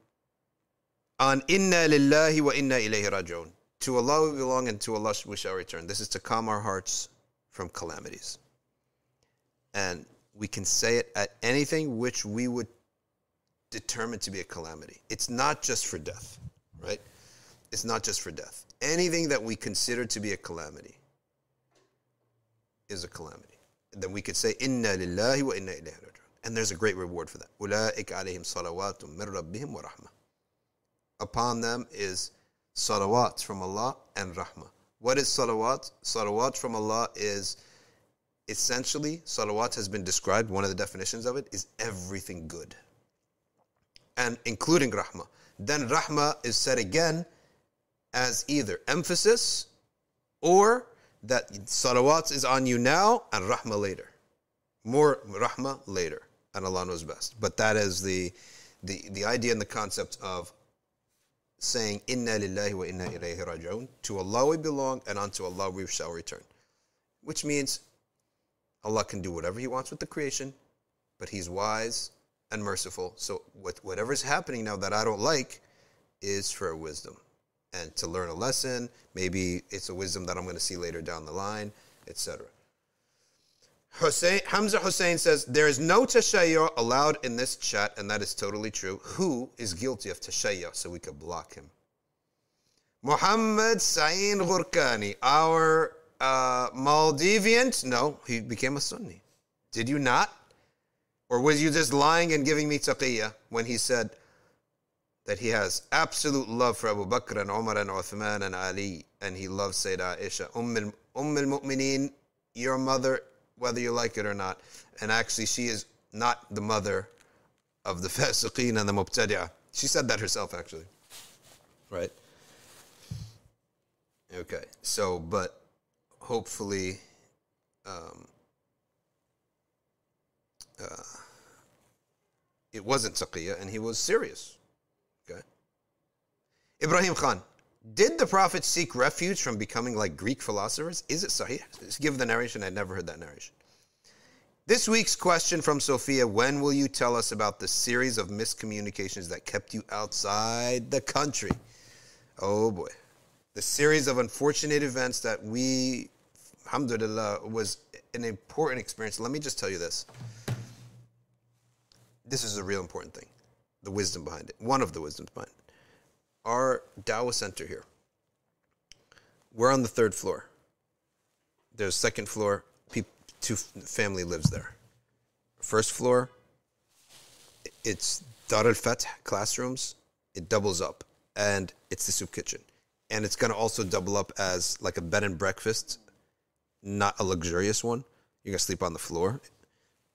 on inna lillahi wa inna ilayhi raji'un. To Allah we belong and to Allah we shall return. This is to calm our hearts from calamities. And we can say it at anything which we would determine to be a calamity. It's not just for death, right? It's not just for death. Anything that we consider to be a calamity is a calamity. And then we could say, Inna lillahi wa inna ilayhi raji'un. And there's a great reward for that. Ula'ik alayhim salawatun min rabbihim wa rahmah. Upon them is salawat from Allah and rahmah. What is salawat? Salawat from Allah is essentially, salawat has been described, one of the definitions of it is everything good. And including rahmah. Then rahmah is said again as either emphasis or that salawat is on you now and rahmah later. More rahmah later. And Allah knows best. But that is the the, the idea and the concept of saying, Inna lillahi wa inna ilayhi raji'un. To Allah we belong and unto Allah we shall return. Which means Allah can do whatever He wants with the creation, but He's wise and merciful. So whatever's happening now that I don't like is for wisdom. And to learn a lesson, maybe it's a wisdom that I'm going to see later down the line, et cetera. Hussein, Hamza Hussein says, there is no tashayyur allowed in this chat, and that is totally true. Who is guilty of tashayyur? So we could block him. Muhammad Sain Ghurkani, our uh, Maldivian, no, he became a Sunni. Did you not? Or was you just lying and giving me taqiyya when he said, that he has absolute love for Abu Bakr and Umar and Uthman and Ali, and he loves Sayyidah Aisha, Umm al-Mu'mineen, your mother, whether you like it or not. And actually, she is not the mother of the Fasiqeen and the Mubtadi'ah. She said that herself, actually. Right? Okay, so, but hopefully, um, uh, it wasn't taqiyya, and he was serious. Ibrahim Khan, did the Prophet seek refuge from becoming like Greek philosophers? Is it sahih? Give the narration. I never heard that narration. This week's question from Sophia, when will you tell us about the series of miscommunications that kept you outside the country? Oh boy. The series of unfortunate events that we, alhamdulillah, was an important experience. Let me just tell you this. This is a real important thing. The wisdom behind it. One of the wisdoms behind it. Our Dawah Center here, we're on the third floor. There's second floor, people, two family lives there. First floor, it's Dar al-Fath classrooms. It doubles up, and it's the soup kitchen. And it's going to also double up as like a bed and breakfast, not a luxurious one. You're going to sleep on the floor.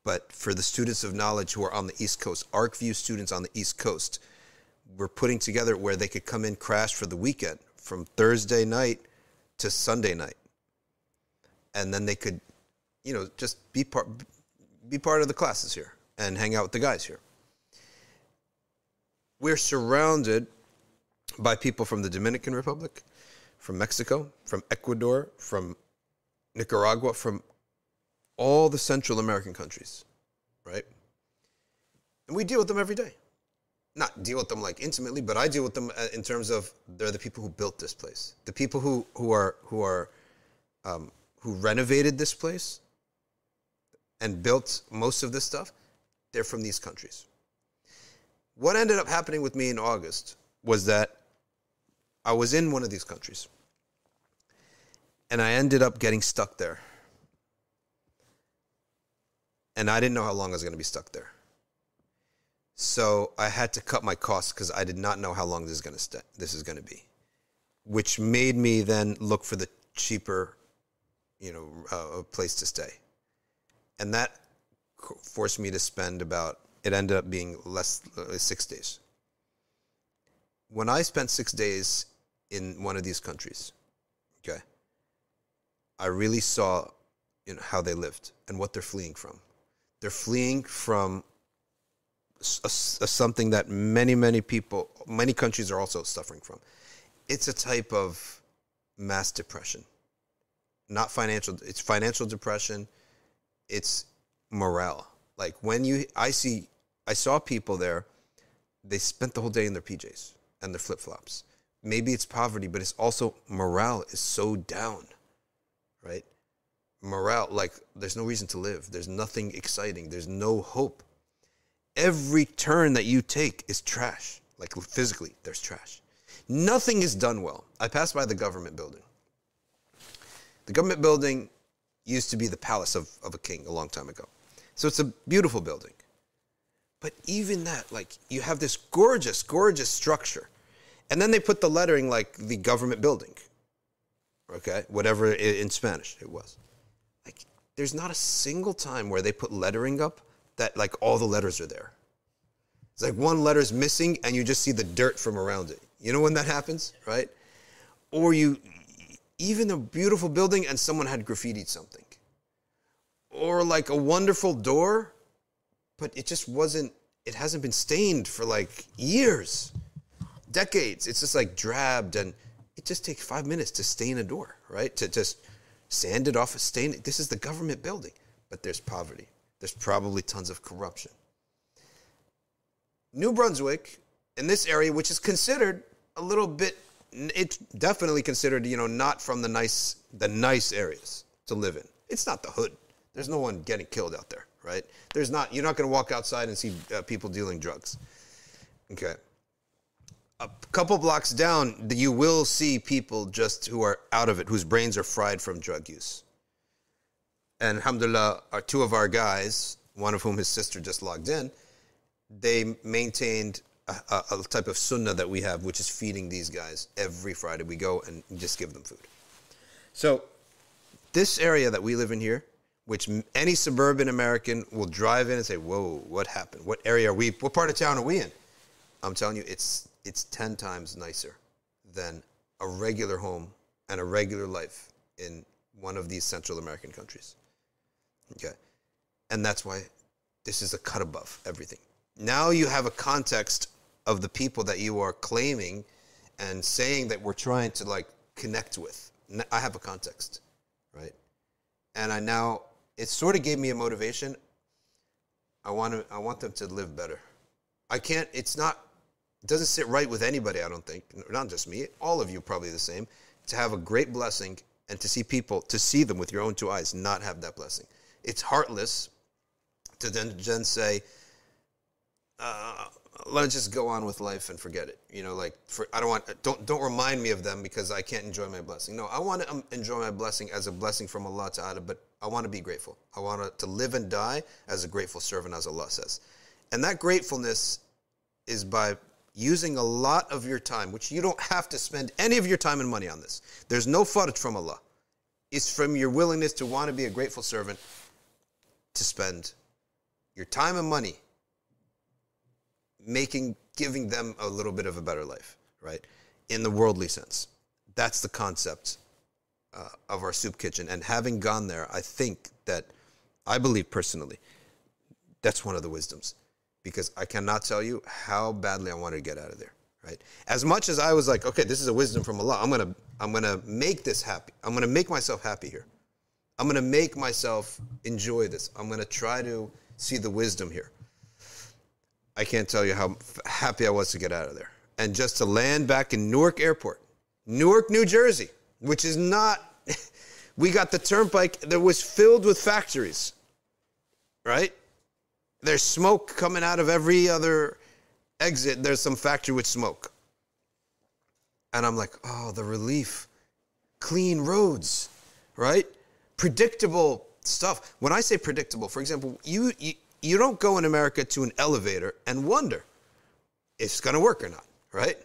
But for the students of knowledge who are on the East Coast, ArcView students on the East Coast, we're putting together where they could come in, crash for the weekend from Thursday night to Sunday night. And then they could, you know, just be part, be part of the classes here and hang out with the guys here. We're surrounded by people from the Dominican Republic, from Mexico, from Ecuador, from Nicaragua, from all the Central American countries, right? And we deal with them every day. Not deal with them like intimately, but I deal with them in terms of they're the people who built this place, the people who who are who are um, who renovated this place and built most of this stuff. They're from these countries. What ended up happening with me in August was that I was in one of these countries, and I ended up getting stuck there, and I didn't know how long I was going to be stuck there. So I had to cut my costs because I did not know how long this is going to st- this is going to be, which made me then look for the cheaper, you know, uh, place to stay, and that forced me to spend about. It ended up being less uh, six days. When I spent six days in one of these countries, okay, I really saw you know, how they lived and what they're fleeing from. They're fleeing from a, a something that many, many people, many countries are also suffering from. It's a type of mass depression. Not financial. It's financial depression. It's morale. Like when you, I see, I saw people there, they spent the whole day in their P Js and their flip-flops. Maybe it's poverty, but it's also morale is so down, right? Morale, like there's no reason to live. There's nothing exciting. There's no hope. Every turn that you take is trash. Like physically, there's trash. Nothing is done well. I passed by the government building. The government building used to be the palace of, of a king a long time ago. So it's a beautiful building. But even that, like, you have this gorgeous, gorgeous structure. And then they put the lettering like the government building. Okay? Whatever in Spanish it was. Like, there's not a single time where they put lettering up that, like, all the letters are there. It's like one letter's missing and you just see the dirt from around it. You know when that happens, right? Or you, even a beautiful building and someone had graffitied something. Or like a wonderful door, but it just wasn't, it hasn't been stained for like years, decades. It's just like drabbed, and it just takes five minutes to stain a door, right? To just sand it off, stain it. This is the government building, but there's poverty. There's probably tons of corruption. New Brunswick, in this area, which is considered a little bit, it's definitely considered, you know, not from the nice, the nice areas to live in. It's not the hood. There's no one getting killed out there, right? There's not, you're not going to walk outside and see uh, people dealing drugs. Okay. A couple blocks down, you will see people just who are out of it, whose brains are fried from drug use. And alhamdulillah, our, two of our guys, one of whom his sister just logged in, they maintained a, a, a type of sunnah that we have, which is feeding these guys every Friday. We go and just give them food. So this area that we live in here, which any suburban American will drive in and say, whoa, what happened? What area are we, what part of town are we in? I'm telling you, it's it's ten times nicer than a regular home and a regular life in one of these Central American countries. Okay. And that's why this is a cut above everything. Now you have a context of the people that you are claiming and saying that we're trying to, like, connect with. I have a context, right? And I now... it sort of gave me a motivation. I want to, I want them to live better. I can't, it's not, it doesn't sit right with anybody, I don't think, not just me, all of you probably the same, to have a great blessing and to see people, to see them with your own two eyes, not have that blessing. It's heartless to then, then say, uh, let's just go on with life and forget it. You know, like, for, I don't want, don't, don't remind me of them because I can't enjoy my blessing. No, I want to enjoy my blessing as a blessing from Allah Ta'ala, but I want to be grateful. I want to live and die as a grateful servant, as Allah says. And that gratefulness is by using a lot of your time, which you don't have to spend any of your time and money on this. There's no faraj from Allah. It's from your willingness to want to be a grateful servant, to spend your time and money making, giving them a little bit of a better life, right? In the worldly sense. That's the concept Uh, of our soup kitchen. And having gone there, I think that, I believe personally, that's one of the wisdoms. Because I cannot tell you how badly I wanted to get out of there, right? As much as I was like, okay, this is a wisdom from Allah. I'm going to I'm gonna make this happy. I'm going to make myself happy here. I'm going to make myself enjoy this. I'm going to try to see the wisdom here. I can't tell you how happy I was to get out of there. And just to land back in Newark Airport, Newark, New Jersey, which is not, we got the turnpike that was filled with factories, right? There's smoke coming out of every other exit. There's some factory with smoke. And I'm like, oh, the relief. Clean roads, right? Predictable stuff. When I say predictable, for example, you, you, you don't go in America to an elevator and wonder if it's going to work or not, right?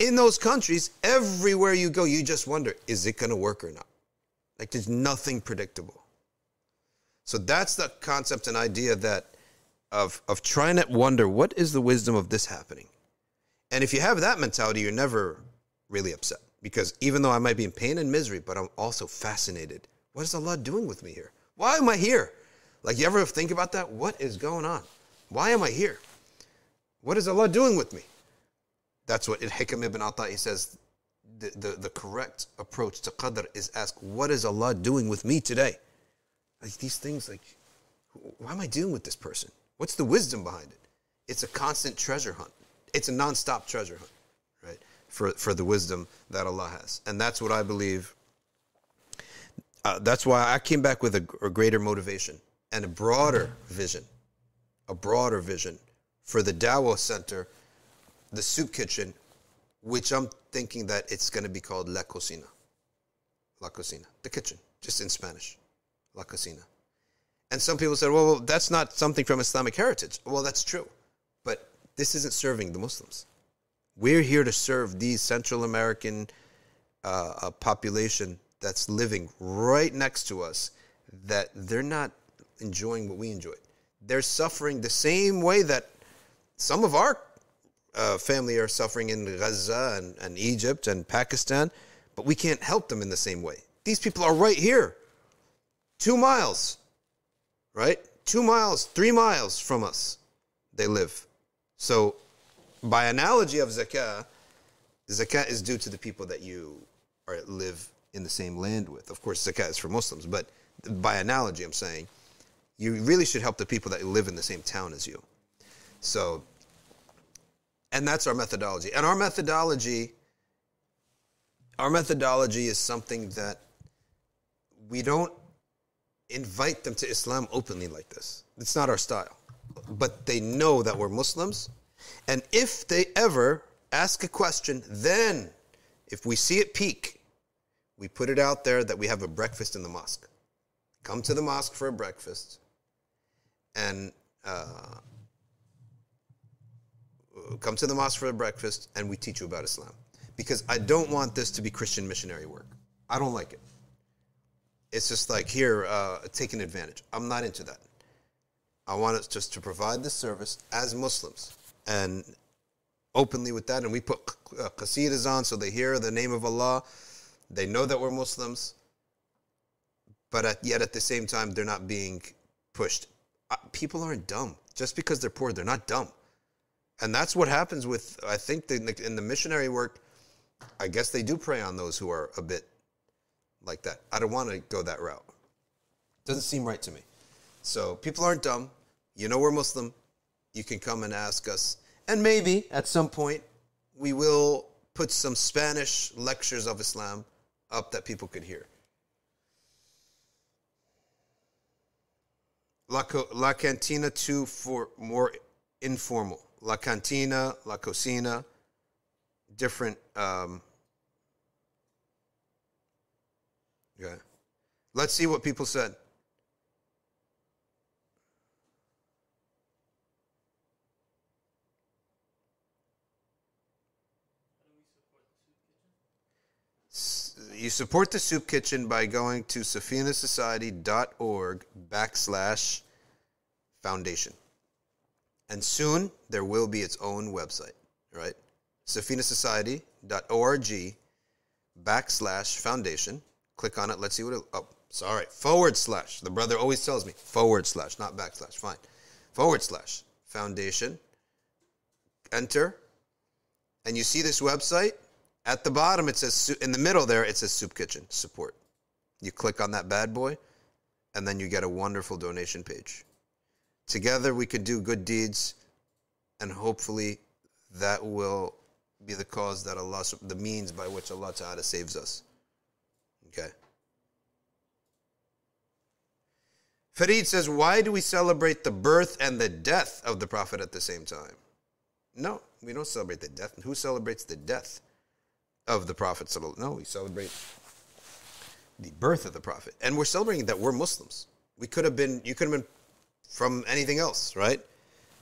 In those countries, everywhere you go, you just wonder, is it going to work or not? Like, there's nothing predictable. So that's the concept and idea that of, of trying to wonder, what is the wisdom of this happening? And if you have that mentality, you're never really upset. Because even though I might be in pain and misery, but I'm also fascinated What is Allah doing with me here? Why am I here? Like, you ever think about that? What is going on? Why am I here? What is Allah doing with me? That's what Al-Hikam ibn Ata'i says. The, the, the correct approach to qadr is ask, what is Allah doing with me today? Like, these things, like, why am I dealing with this person? What's the wisdom behind it? It's a constant treasure hunt. It's a non-stop treasure hunt, right? For, for the wisdom that Allah has. And that's what I believe. Uh, that's why I came back with a, a greater motivation and a broader vision, a broader vision for the Dawah Center, the soup kitchen, which I'm thinking that it's going to be called La Cocina. La Cocina, the kitchen, just in Spanish. La Cocina. And some people said, well, well, that's not something from Islamic heritage. Well, that's true. But this isn't serving the Muslims. We're here to serve the Central American uh, population that's living right next to us, that they're not enjoying what we enjoy. They're suffering the same way that some of our Uh, family are suffering in Gaza and, and Egypt and Pakistan, but we can't help them in the same way. These people are right here, two miles, right? Two miles, three miles from us, they live. So by analogy of zakah, zakah is due to the people that you are, live in the same land with. Of course, zakah is for Muslims, but by analogy, I'm saying, you really should help the people that live in the same town as you. So... and that's our methodology. And our methodology, our methodology is something that we don't invite them to Islam openly like this. It's not our style. But they know that we're Muslims. And if they ever ask a question, then if we see it peak, we put it out there that we have a breakfast in the mosque. Come to the mosque for a breakfast. And... Uh, come to the mosque for breakfast, and we teach you about Islam. Because I don't want this to be Christian missionary work. I don't like it. It's just like, here, uh, taking advantage. I'm not into that. I want us just to provide this service as Muslims, and openly with that, and we put qasidas on so they hear the name of Allah. They know that we're Muslims, but at, yet at the same time, they're not being pushed. Uh, people aren't dumb. Just because they're poor, they're not dumb. And that's what happens with, I think, the, in the missionary work, I guess they do prey on those who are a bit like that. I don't want to go that route. Doesn't seem right to me. So people aren't dumb. You know we're Muslim. You can come and ask us. And maybe at some point we will put some Spanish lectures of Islam up that people could hear. La, La Cantina two for more informal. La Cantina, La Cocina, different, um, yeah. Let's see what people said. You support the soup kitchen by going to safina society dot org backslash foundation. And soon, there will be its own website, right? safina society dot org backslash foundation. Click on it. Let's see what it... Oh, sorry. Forward slash. The brother always tells me. Forward slash, not backslash. Fine. Forward slash foundation. Enter. And you see this website. At the bottom, it says... in the middle there, it says Soup Kitchen Support. You click on that bad boy, and then you get a wonderful donation page. Together we could do good deeds, and hopefully that will be the cause that Allah, the means by which Allah Ta'ala saves us. Okay. Farid says, why do we celebrate the birth and the death of the Prophet at the same time? No, we don't celebrate the death. Who celebrates the death of the Prophet? No, we celebrate the birth of the Prophet. And we're celebrating that we're Muslims. We could have been, you could have been from anything else, right?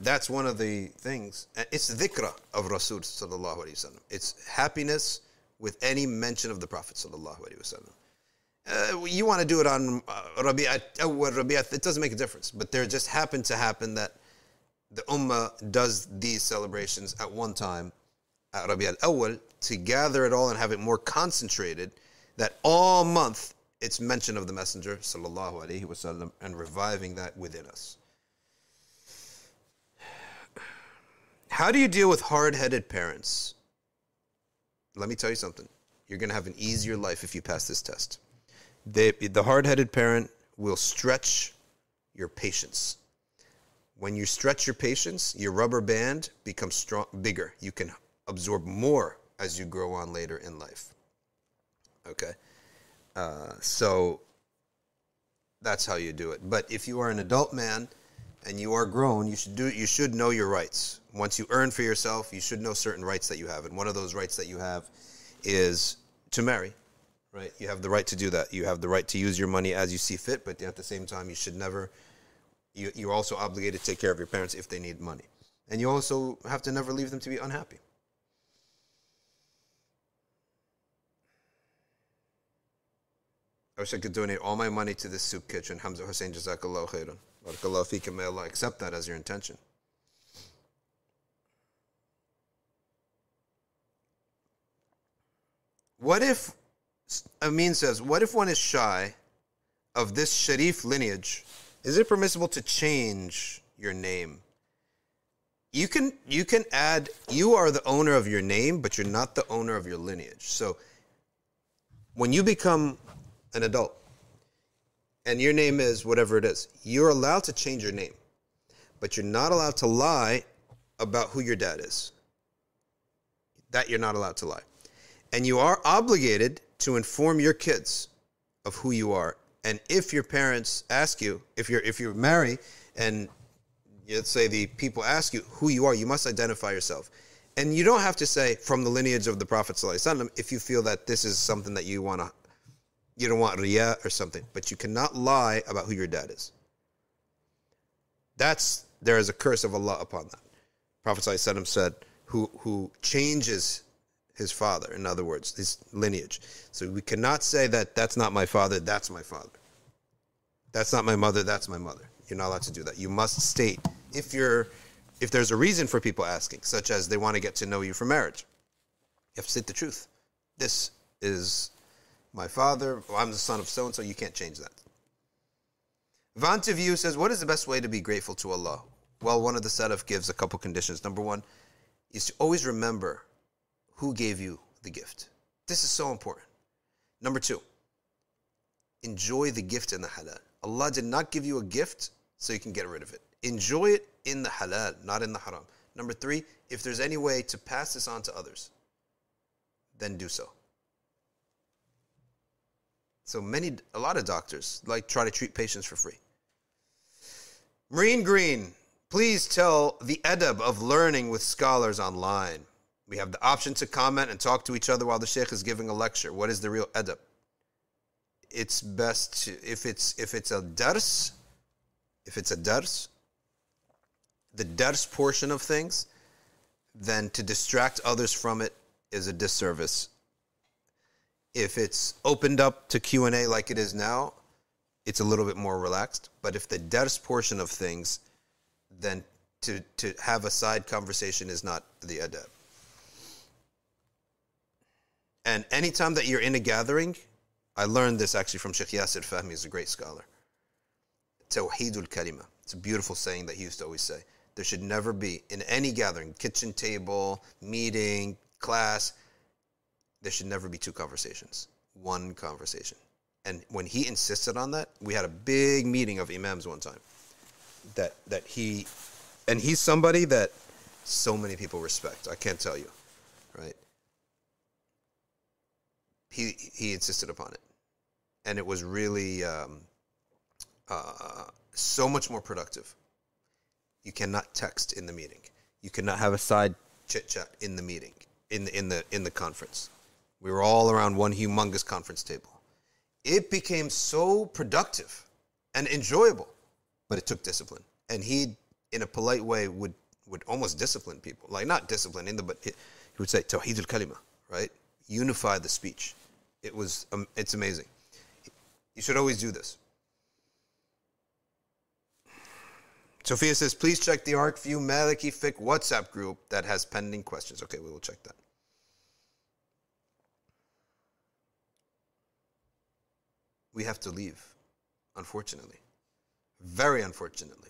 That's one of the things. It's dhikra of Rasul sallallahu alayhi wasallam. It's happiness with any mention of the Prophet sallallahu alayhi wasallam. Uh, you want to do it on uh, Rabi'at, Awwal, Rabi'at, it doesn't make a difference. But there just happened to happen that the Ummah does these celebrations at one time, at Rabi'at Awwal, to gather it all and have it more concentrated, that all month its mention of the Messenger sallallahu alaihi wasallam and reviving that within us. How do you deal with hard-headed parents? Let me tell you something. You're going to have an easier life if you pass this test. They, the hard-headed parent will stretch your patience. When you stretch your patience, your rubber band becomes strong, bigger. You can absorb more as you grow on later in life. Okay? Uh, so that's how you do it. But if you are an adult man and you are grown, you should do. You should know your rights. Once you earn for yourself, you should know certain rights that you have. And one of those rights that you have is to marry, right? You have the right to do that. You have the right to use your money as you see fit, but at the same time, you should never... You, you're also obligated to take care of your parents if they need money. And you also have to never leave them to be unhappy. I wish I could donate all my money to this soup kitchen. Hamza Hussein, Jazakallah Khairan. Barakallah Feekum, may Allah accept that as your intention. What if, Amin says, what if one is shy of this Sharif lineage? Is it permissible to change your name? You can, you can add, you are the owner of your name, but you're not the owner of your lineage. So when you become an adult and your name is whatever it is, you're allowed to change your name, but you're not allowed to lie about who your dad is. That you're not allowed to lie. And you are obligated to inform your kids of who you are. And if your parents ask you, if you're if you marry, and let's say the people ask you who you are, you must identify yourself. And you don't have to say from the lineage of the Prophet ﷺ if you feel that this is something that you want to, you don't want riyah or something. But you cannot lie about who your dad is. That's, there is a curse of Allah upon that. Prophet ﷺ said, who who changes his father, in other words, his lineage. So we cannot say that that's not my father, that's my father. That's not my mother, that's my mother. You're not allowed to do that. You must state, if you're, if there's a reason for people asking, such as they want to get to know you for marriage, you have to state the truth. This is my father, well, I'm the son of so-and-so, you can't change that. Vantavu says, what is the best way to be grateful to Allah? Well, one of the Salaf gives a couple conditions. Number one is to always remember who gave you the gift. This is so important. Number two, enjoy the gift in the halal. Allah did not give you a gift so you can get rid of it. Enjoy it in the halal, not in the haram. Number three, if there's any way to pass this on to others, then do so. So many, a lot of doctors like try to treat patients for free. Marine Green, please tell the adab of learning with scholars online. We have the option to comment and talk to each other while the sheikh is giving a lecture. What is the real adab? It's best to, if it's if it's a dars, if it's a dars, the dars portion of things, then to distract others from it is a disservice. If it's opened up to Q and A like it is now, it's a little bit more relaxed. But if the dars portion of things, then to to have a side conversation is not the adab. And anytime that you're in a gathering, I learned this actually from Sheikh Yasir Fahmi, who's a great scholar. Tawheedul Kalima. It's a beautiful saying that he used to always say. There should never be, in any gathering, kitchen table, meeting, class, there should never be two conversations. One conversation. And when he insisted on that, we had a big meeting of imams one time. That, that he, and he's somebody that so many people respect. I can't tell you, right? He, he insisted upon it. And it was really um, uh, so much more productive. You cannot text in the meeting. You cannot have a side chit-chat in the meeting, in the, in the, in the conference. We were all around one humongous conference table. It became so productive and enjoyable, but it took discipline. And he, in a polite way, would, would almost discipline people. Like, not discipline, in the, but he, he would say, Tawheedul Kalima, right? Unify the speech. It was, um, it's amazing. You should always do this. Sophia says, please check the ArcView Maliki Fiqh WhatsApp group that has pending questions. Okay, we will check that. we have to leave, unfortunately. Very unfortunately.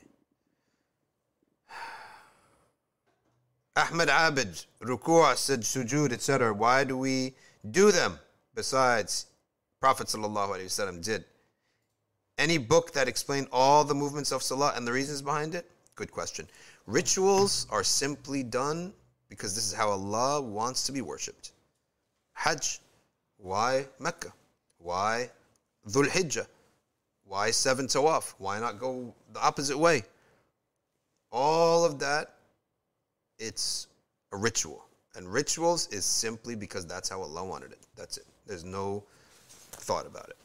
Ahmed Abid, Ruku'ah, Sujood, et cetera. Why do we do them? Besides, Prophet ﷺ did. Any book that explained all the movements of Salah and the reasons behind it? Good question. Rituals are simply done because this is how Allah wants to be worshipped. Hajj. Why Mecca? Why Dhul Hijjah? Why seven Tawaf? Why not go the opposite way? All of that, it's a ritual. And rituals is simply because that's how Allah wanted it. That's it. There's no thought about it.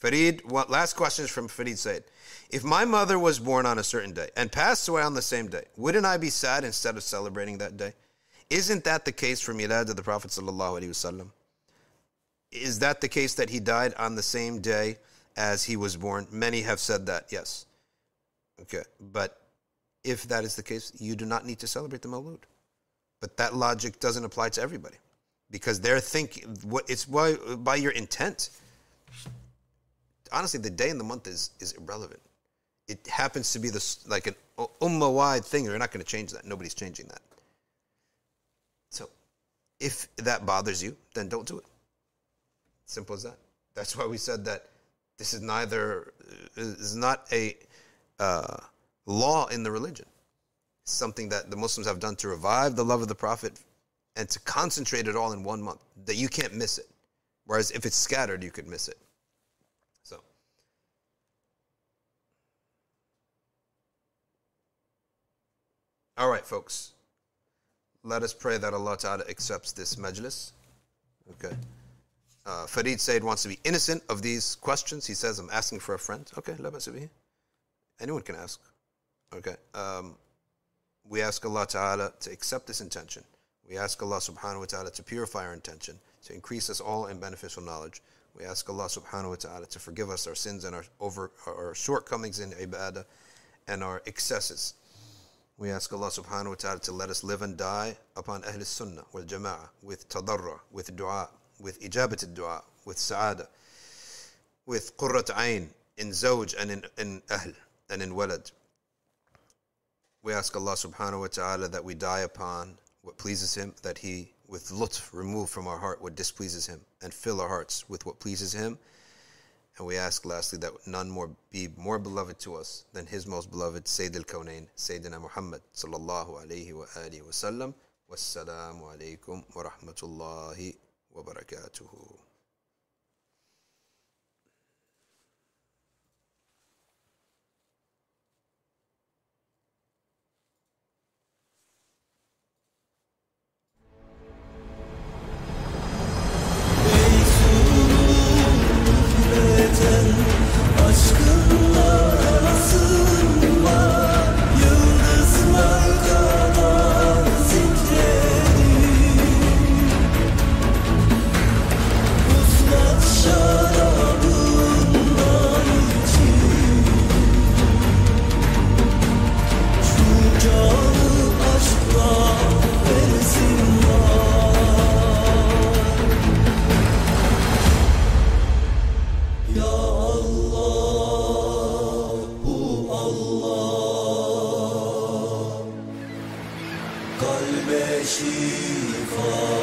Fareed, what, last question is from Fareed Said. If my mother was born on a certain day and passed away on the same day, wouldn't I be sad instead of celebrating that day? Isn't that the case for Milad of the Prophet ﷺ? Is that the case that he died on the same day as he was born? Many have said that, yes. Okay, but if that is the case, you do not need to celebrate the Mawlud. But that logic doesn't apply to everybody because they're thinking, it's by, by your intent. Honestly, the day and the month is, is irrelevant. It happens to be this, like an ummah-wide thing. They're not going to change that. Nobody's changing that. So if that bothers you, then don't do it. Simple as that. That's why we said that this is neither, is not a uh, law in the religion. It's something that the Muslims have done to revive the love of the Prophet and to concentrate it all in one month, that you can't miss it. Whereas if it's scattered, you could miss it. All right, folks. Let us pray that Allah Ta'ala accepts this majlis. Okay. Uh, Fareed Said wants to be innocent of these questions. He says, I'm asking for a friend. Okay, la ba'sa bihi. Anyone can ask. Okay. Um, we ask Allah Ta'ala to accept this intention. We ask Allah Subhanahu Wa Ta'ala to purify our intention, to increase us all in beneficial knowledge. We ask Allah Subhanahu Wa Ta'ala to forgive us our sins and our, over, our shortcomings in ibadah and our excesses. We ask Allah subhanahu wa ta'ala to let us live and die upon Ahl Sunnah, with Jama'ah, with Tadarra, with Dua, with Ijabat al-Dua, with Sa'ada, with Qurrat Ayn, in Zawj and in, in Ahl, and in Walad. We ask Allah subhanahu wa ta'ala that we die upon what pleases Him, that He, with Lutf, remove from our heart what displeases Him, and fill our hearts with what pleases Him. And we ask lastly that none more be more beloved to us than His most beloved Sayyid al-Kawnayn, Sayyidina Muhammad sallallahu alayhi wa alihi wa sallam. Wassalamu alaykum wa rahmatullahi wa barakatuhu. Kalbe şifa